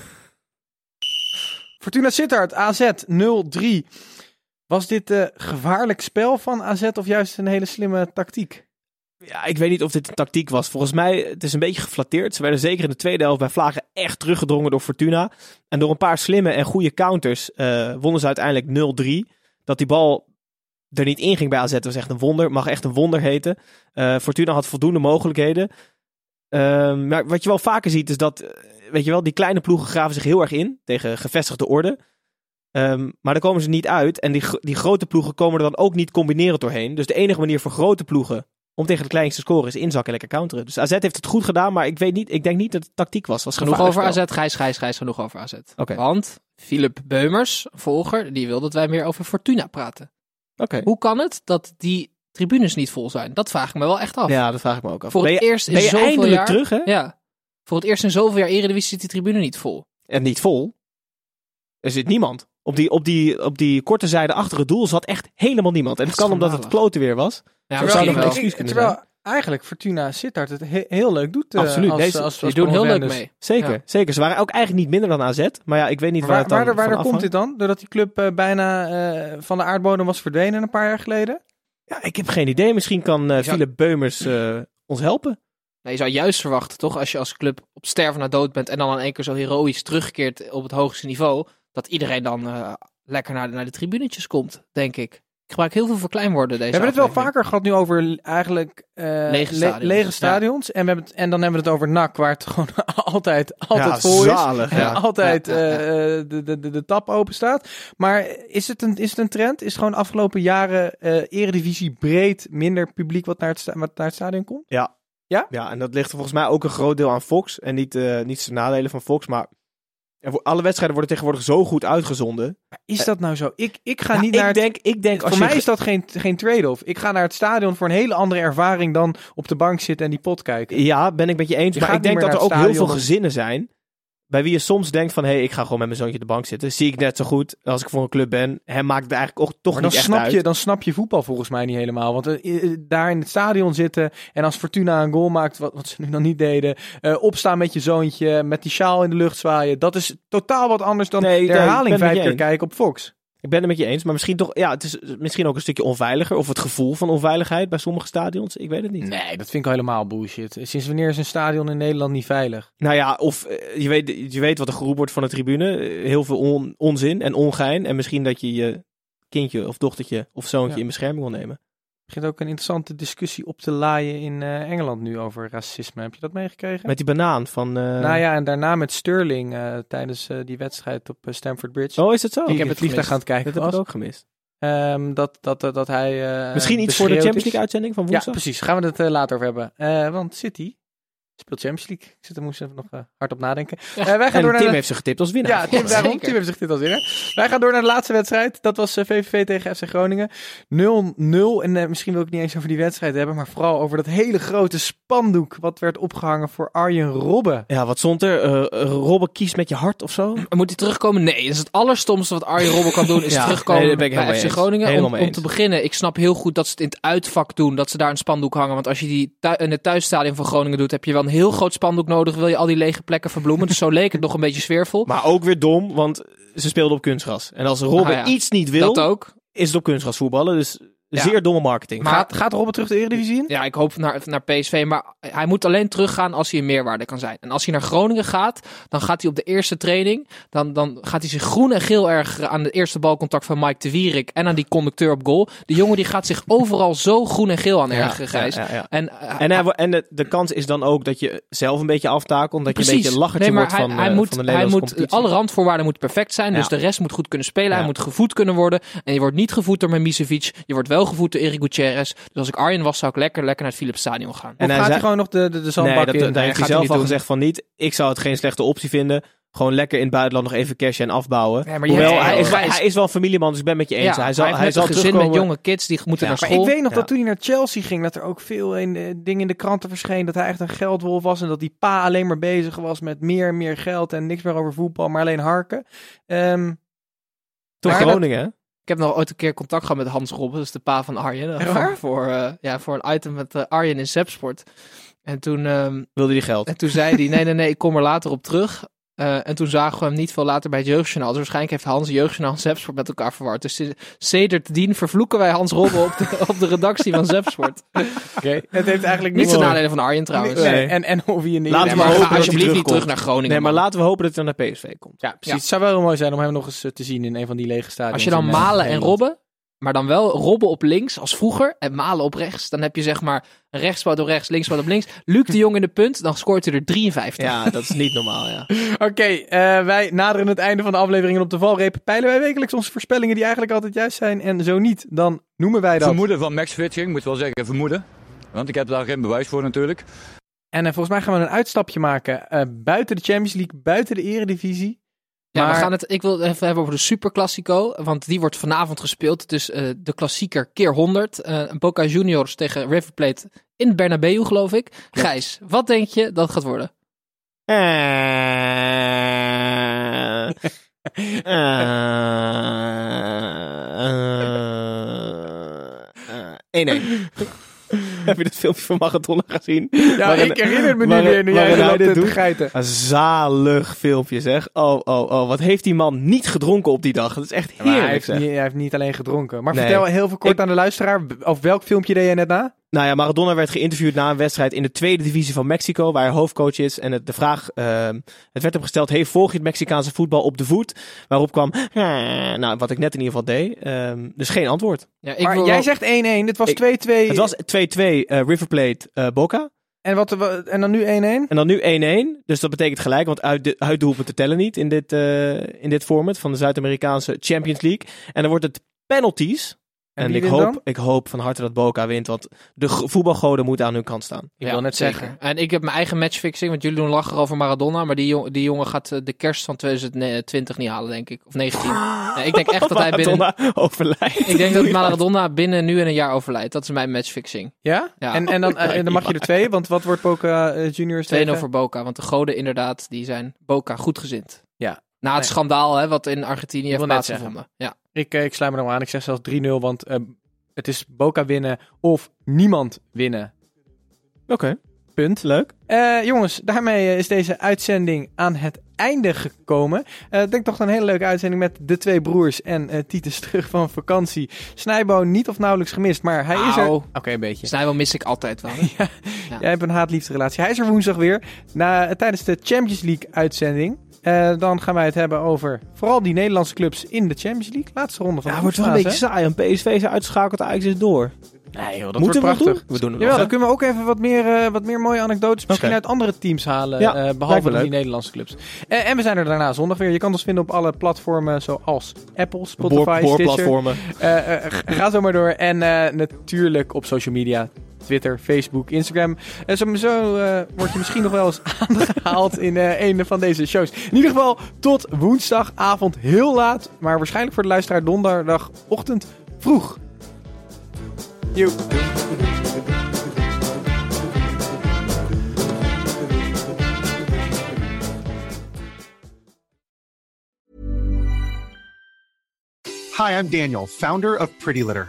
Fortuna Sittard, A Z nul drie. Was dit uh, gevaarlijk spel van A Z of juist een hele slimme tactiek? Ja, ik weet niet of dit een tactiek was. Volgens mij, het is een beetje geflatteerd. Ze werden zeker in de tweede helft bij Vlagen echt teruggedrongen door Fortuna. En door een paar slimme en goede counters uh, wonnen ze uiteindelijk nul drie. Dat die bal er niet in ging bij A Z was echt een wonder. Mag echt een wonder heten. Uh, Fortuna had voldoende mogelijkheden. Uh, maar wat je wel vaker ziet is dat, weet je wel, die kleine ploegen graven zich heel erg in tegen gevestigde orde. Um, maar daar komen ze niet uit. En die, die grote ploegen komen er dan ook niet combinerend doorheen. Dus de enige manier voor grote ploegen om tegen de kleinste te scoren is inzakken en lekker counteren. Dus A Z heeft het goed gedaan, maar ik weet niet, ik denk niet dat het tactiek was. was genoeg over spel. A Z, Gijs, Gijs, Gijs, genoeg over A Z. Okay. Want Philip Beumers, volger, die wil dat wij meer over Fortuna praten. Okay. Hoe kan het dat die tribunes niet vol zijn? Dat vraag ik me wel echt af. Ja, dat vraag ik me ook af. Voor ben je, het eerst in ben je zoveel eindelijk jaar, terug, hè? Ja. Voor het eerst in zoveel jaar Eredivisie zit die tribune niet vol. En niet vol? Er zit niemand. Op die, op, die, op die korte zijde achter het doel zat echt helemaal niemand. En dat kan omdat het klote weer was. Ja, we zouden nog een excuus kunnen terwijl zijn. Eigenlijk Fortuna Sittard het he- heel leuk doet. Uh, Absoluut. Als, Deze, als, als, die doen heel leuk mee. Zeker, ja. zeker. Ze waren ook eigenlijk niet minder dan A Z. Maar ja, ik weet niet waar, waar het dan Waar, waar, waar komt dit dan? Doordat die club uh, bijna uh, van de aardbodem was verdwenen een paar jaar geleden? Ja, ik heb geen idee. Misschien kan uh, Philip zou... Beumers uh, ons helpen. Nou, je zou juist verwachten, toch? Als je als club op sterven na dood bent en dan in één keer zo heroïs terugkeert op het hoogste niveau, dat iedereen dan uh, lekker naar de, naar de tribunetjes komt, denk ik. Ik gebruik heel veel verkleinwoorden deze We hebben aflevering. Het wel vaker gehad nu over eigenlijk uh, lege stadions. Le- lege stadions. Ja. En, we hebben het, en dan hebben we het over N A C, waar het gewoon altijd, altijd ja, vol zalig, is. Ja. En altijd ja, ja, ja. Uh, de, de, de, de tap open staat. Maar is het een, is het een trend? Is het gewoon de afgelopen jaren uh, eredivisie breed minder publiek wat naar, het sta- wat naar het stadion komt? Ja. Ja? Ja, en dat ligt er volgens mij ook een groot deel aan Fox. En niet, uh, niet de nadelen van Fox, maar... Alle wedstrijden worden tegenwoordig zo goed uitgezonden. Maar is dat nou zo? Ik, ik ga ja, niet naar... Ik denk, ik denk als voor je mij ge- is dat geen, geen trade-off. Ik ga naar het stadion voor een hele andere ervaring dan op de bank zitten en die pot kijken. Ja, ben ik met je eens. Je maar ik denk dat er ook stadion. heel veel gezinnen zijn bij wie je soms denkt van, hé, hey, ik ga gewoon met mijn zoontje op de bank zitten. Zie ik net zo goed als ik voor een club ben. Hem maakt het eigenlijk ook, toch maar dan niet echt snap uit. Je, dan snap je voetbal volgens mij niet helemaal. Want uh, daar in het stadion zitten en als Fortuna een goal maakt, wat, wat ze nu dan niet deden, uh, opstaan met je zoontje, met die sjaal in de lucht zwaaien. Dat is totaal wat anders dan nee, de herhaling vijf keer kijken op Fox. Ik ben het met je eens, maar misschien toch, ja, het is misschien ook een stukje onveiliger of het gevoel van onveiligheid bij sommige stadions. Ik weet het niet. Nee, dat vind ik helemaal bullshit. Sinds wanneer is een stadion in Nederland niet veilig? Nou ja, of je weet, je weet wat er geroepen wordt van de tribune. Heel veel on, onzin en ongein. En misschien dat je je kindje of dochtertje of zoontje ja. in bescherming wil nemen. Er begint ook een interessante discussie op te laaien in uh, Engeland nu over racisme. Heb je dat meegekregen? Met die banaan van... Uh... Nou ja, en daarna met Sterling uh, tijdens uh, die wedstrijd op uh, Stamford Bridge. Oh, is dat zo? Die ik heb het vliegtuig aan het kijken. Dat was. heb ik ook gemist. Um, dat, dat, dat, dat hij uh, Misschien iets voor de Champions League-uitzending van woensdag? Ja, precies. Gaan we het uh, later over hebben. Uh, want City speelt Champions League. Ik zit er moest even nog uh, hard op nadenken. Ja. Uh, wij gaan en door naar Tim de... heeft ze getipt als winnaar. Ja, Tim, daarom, Tim heeft ze getipt als winnaar. Wij gaan door naar de laatste wedstrijd. Dat was uh, V V V tegen F C Groningen. nul nul. En uh, misschien wil ik niet eens over die wedstrijd hebben, maar vooral over dat hele grote spandoek wat werd opgehangen voor Arjen Robben. Ja, wat stond er? Uh, Robben, kies met je hart of zo? Moet hij terugkomen? Nee, dat is het allerstomste wat Arjen Robben kan doen, is ja, terugkomen nee, bij F C Groningen. Om, om te beginnen, ik snap heel goed dat ze het in het uitvak doen, dat ze daar een spandoek hangen. Want als je die thui- in het thuisstadion van Groningen doet, heb je wel een heel groot spandoek nodig, wil je al die lege plekken verbloemen. Dus zo leek het nog een beetje sfeervol. Maar ook weer dom, want ze speelden op kunstgras. En als Robben ah, ja. iets niet wil, dat ook. Is het op kunstgras voetballen. Dus ja. zeer domme marketing. Maar gaat, gaat Robben terug de Eredivisie in? Ja, ik hoop naar, naar P S V. Maar hij moet alleen teruggaan als hij een meerwaarde kan zijn. En als hij naar Groningen gaat, dan gaat hij op de eerste training. Dan, dan gaat hij zich groen en geel ergeren aan de eerste balcontact van Mike de Wierik en aan die conducteur op goal. De jongen die gaat zich overal zo groen en geel aan ergeren, Gijs. Ja, ja, ja, ja. En, uh, en, hij, en de, de kans is dan ook dat je zelf een beetje aftakelt. Omdat precies. je een beetje een lachertje nee, wordt hij, van, hij uh, moet, van de Nederlandse hij moet, Alle randvoorwaarden moeten perfect zijn. Ja. Dus de rest moet goed kunnen spelen. Ja. Hij moet gevoed kunnen worden. En je wordt niet gevoed door Mimicevic. Je wordt wel gevoed door Eric Gutierrez. Dus als ik Arjen was, zou ik lekker, lekker naar het Philips Stadion gaan. En hij gaat zei... hij gewoon nog de, de, de zandbak nee, in? Daar heeft hij zelf al gezegd van niet. Ik zou het geen slechte optie vinden. Gewoon lekker in het buitenland nog even cashen en afbouwen. Ja, maar Hoewel, hebt, hij, is, hij, is, hij is wel een familieman, dus ik ben met je eens. Ja, hij zal, hij hij zal terugkomen. Gezin met jonge kids, die moeten ja, naar school. Maar ik weet nog ja. dat toen hij naar Chelsea ging, dat er ook veel in, uh, dingen in de kranten verscheen. Dat hij echt een geldwolf was en dat die pa alleen maar bezig was met meer en meer geld. En niks meer over voetbal, maar alleen harken. Um, Toch Groningen, hè? Ik heb nog ooit een keer contact gehad met Hans Robben, dus de pa van Arjen. Ja. Voor, uh, ja, voor een item met uh, Arjen in Zepsport. En toen... Um, wilde hij geld. En toen zei hij, nee, nee, nee, ik kom er later op terug. Uh, en toen zagen we hem niet veel later bij het Jeugdjournaal. Dus waarschijnlijk heeft Hans Jeugdjournaal en Zepsport met elkaar verward. Dus sedertdien vervloeken wij Hans Robben op de, op de redactie van Zepsport. Oké. Okay. Het heeft eigenlijk niet de nadelen van Arjen trouwens. Nee. Nee. En, en of je niet. Laten we maar hopen dat alsjeblieft niet terug naar Groningen. Nee, maar man. Laten we hopen dat hij naar P S V komt. Ja, precies. Ja. Het zou wel heel mooi zijn om hem nog eens te zien in een van die lege stadions. Als je dan Malen en Robben, maar dan wel Robben op links als vroeger en Malen op rechts. Dan heb je zeg maar rechtsboot op rechts, linksboot op links. Luc de Jong in de punt, dan scoort hij er drieënvijftig. Ja, dat is niet normaal, ja. Oké, okay, uh, wij naderen het einde van de aflevering en op de valreep peilen wij wekelijks onze voorspellingen die eigenlijk altijd juist zijn. En zo niet, dan noemen wij dat... Vermoeden van Max Fitching, moet wel zeggen vermoeden. Want ik heb daar geen bewijs voor natuurlijk. En uh, volgens mij gaan we een uitstapje maken uh, buiten de Champions League, buiten de Eredivisie. Ja, maar... we gaan het, ik wil het even hebben over de Superclásico, want die wordt vanavond gespeeld. Dus uh, de klassieker keer honderd. Uh, Boca Juniors tegen River Plate in Bernabeu, geloof ik. Ja. Gijs, wat denk je dat gaat worden? Uh, uh, uh, uh, uh, één-één. Heb je dat filmpje van Maradona gezien? Ja, waarin, ik herinner me waarin, niet meer. Waarin, jij waarin dit geiten. Een zalig filmpje, zeg. Oh, oh, oh. Wat heeft die man niet gedronken op die dag? Dat is echt heerlijk, hij heeft, zeg. Niet, hij heeft niet alleen gedronken. Maar nee. Vertel heel veel kort ik, aan de luisteraar. Of welk filmpje deed jij net na? Nou ja, Maradona werd geïnterviewd na een wedstrijd in de tweede divisie van Mexico, waar hij hoofdcoach is. En het, de vraag, uh, het werd hem gesteld, hey, volg je het Mexicaanse voetbal op de voet? Waarop kwam, hm, nou, wat ik net in ieder geval deed. Um, dus geen antwoord. Ja, ik maar jij wel... zegt één-één, dit was ik, twee-twee. Het was twee-twee uh, River Plate uh, Boca. En, wat, en dan nu één-één? En dan nu één-één. Dus dat betekent gelijk, want uit, uitdoelpunten tellen niet in dit, uh, in dit format van de Zuid-Amerikaanse Champions League. En dan wordt het penalties... En, en ik, hoop, ik hoop van harte dat Boca wint, want de g- voetbalgoden moeten aan hun kant staan. Ik ja, wil net zeggen. Zeker. En ik heb mijn eigen matchfixing, want jullie doen lachen over Maradona, maar die, jong- die jongen gaat de kerst van twintig twintig niet halen, denk ik. Of negentien. Nee, ik denk echt dat hij binnen... overlijdt. Ik denk dat Maradona binnen nu en een jaar overlijdt. Dat is mijn matchfixing. Ja? ja. En, en dan, uh, dan mag je er twee, want wat wordt Boca uh, Juniors tegen? twee-nul voor Boca, want de goden inderdaad, die zijn Boca goedgezind. Ja. Na het nee. schandaal hè, wat in Argentinië heeft plaatsgevonden. Ja. Ik, ik sluit me nou aan. Ik zeg zelfs drie-nul, want uh, het is Boca winnen of niemand winnen. Oké, okay. Punt. Leuk. Uh, jongens, daarmee is deze uitzending aan het einde gekomen. Uh, ik denk toch een hele leuke uitzending met de twee broers en uh, Titus terug van vakantie. Snijboon niet of nauwelijks gemist, maar hij Au. is er... Oké, okay, een beetje. Snijboon mis ik altijd wel. ja. Ja. Jij hebt een haat-liefde-relatie. Hij is er woensdag weer na, tijdens de Champions League-uitzending. Uh, dan gaan wij het hebben over vooral die Nederlandse clubs in de Champions League. Laatste ronde van ja, de groepsfase. Ja, wordt wel een beetje saai. P S V is uitgeschakeld, Ajax is door. Nee joh, dat Moeten wordt prachtig. We, doen? we doen het ja, wel. Dan kunnen we ook even wat meer, uh, wat meer mooie anekdotes misschien okay. uit andere teams halen. Ja, uh, behalve die Nederlandse clubs. Uh, en we zijn er daarna zondag weer. Je kan ons vinden op alle platformen zoals Apple, Spotify, Boor, Stitcher. Uh, uh, ga zo maar door. En uh, natuurlijk op social media. Twitter, Facebook, Instagram. En zo, zo uh, word je misschien nog wel eens aangehaald in uh, een van deze shows. In ieder geval tot woensdagavond heel laat. Maar waarschijnlijk voor de luisteraar donderdagochtend vroeg. Yo. Hi, I'm Daniel, founder of Pretty Litter.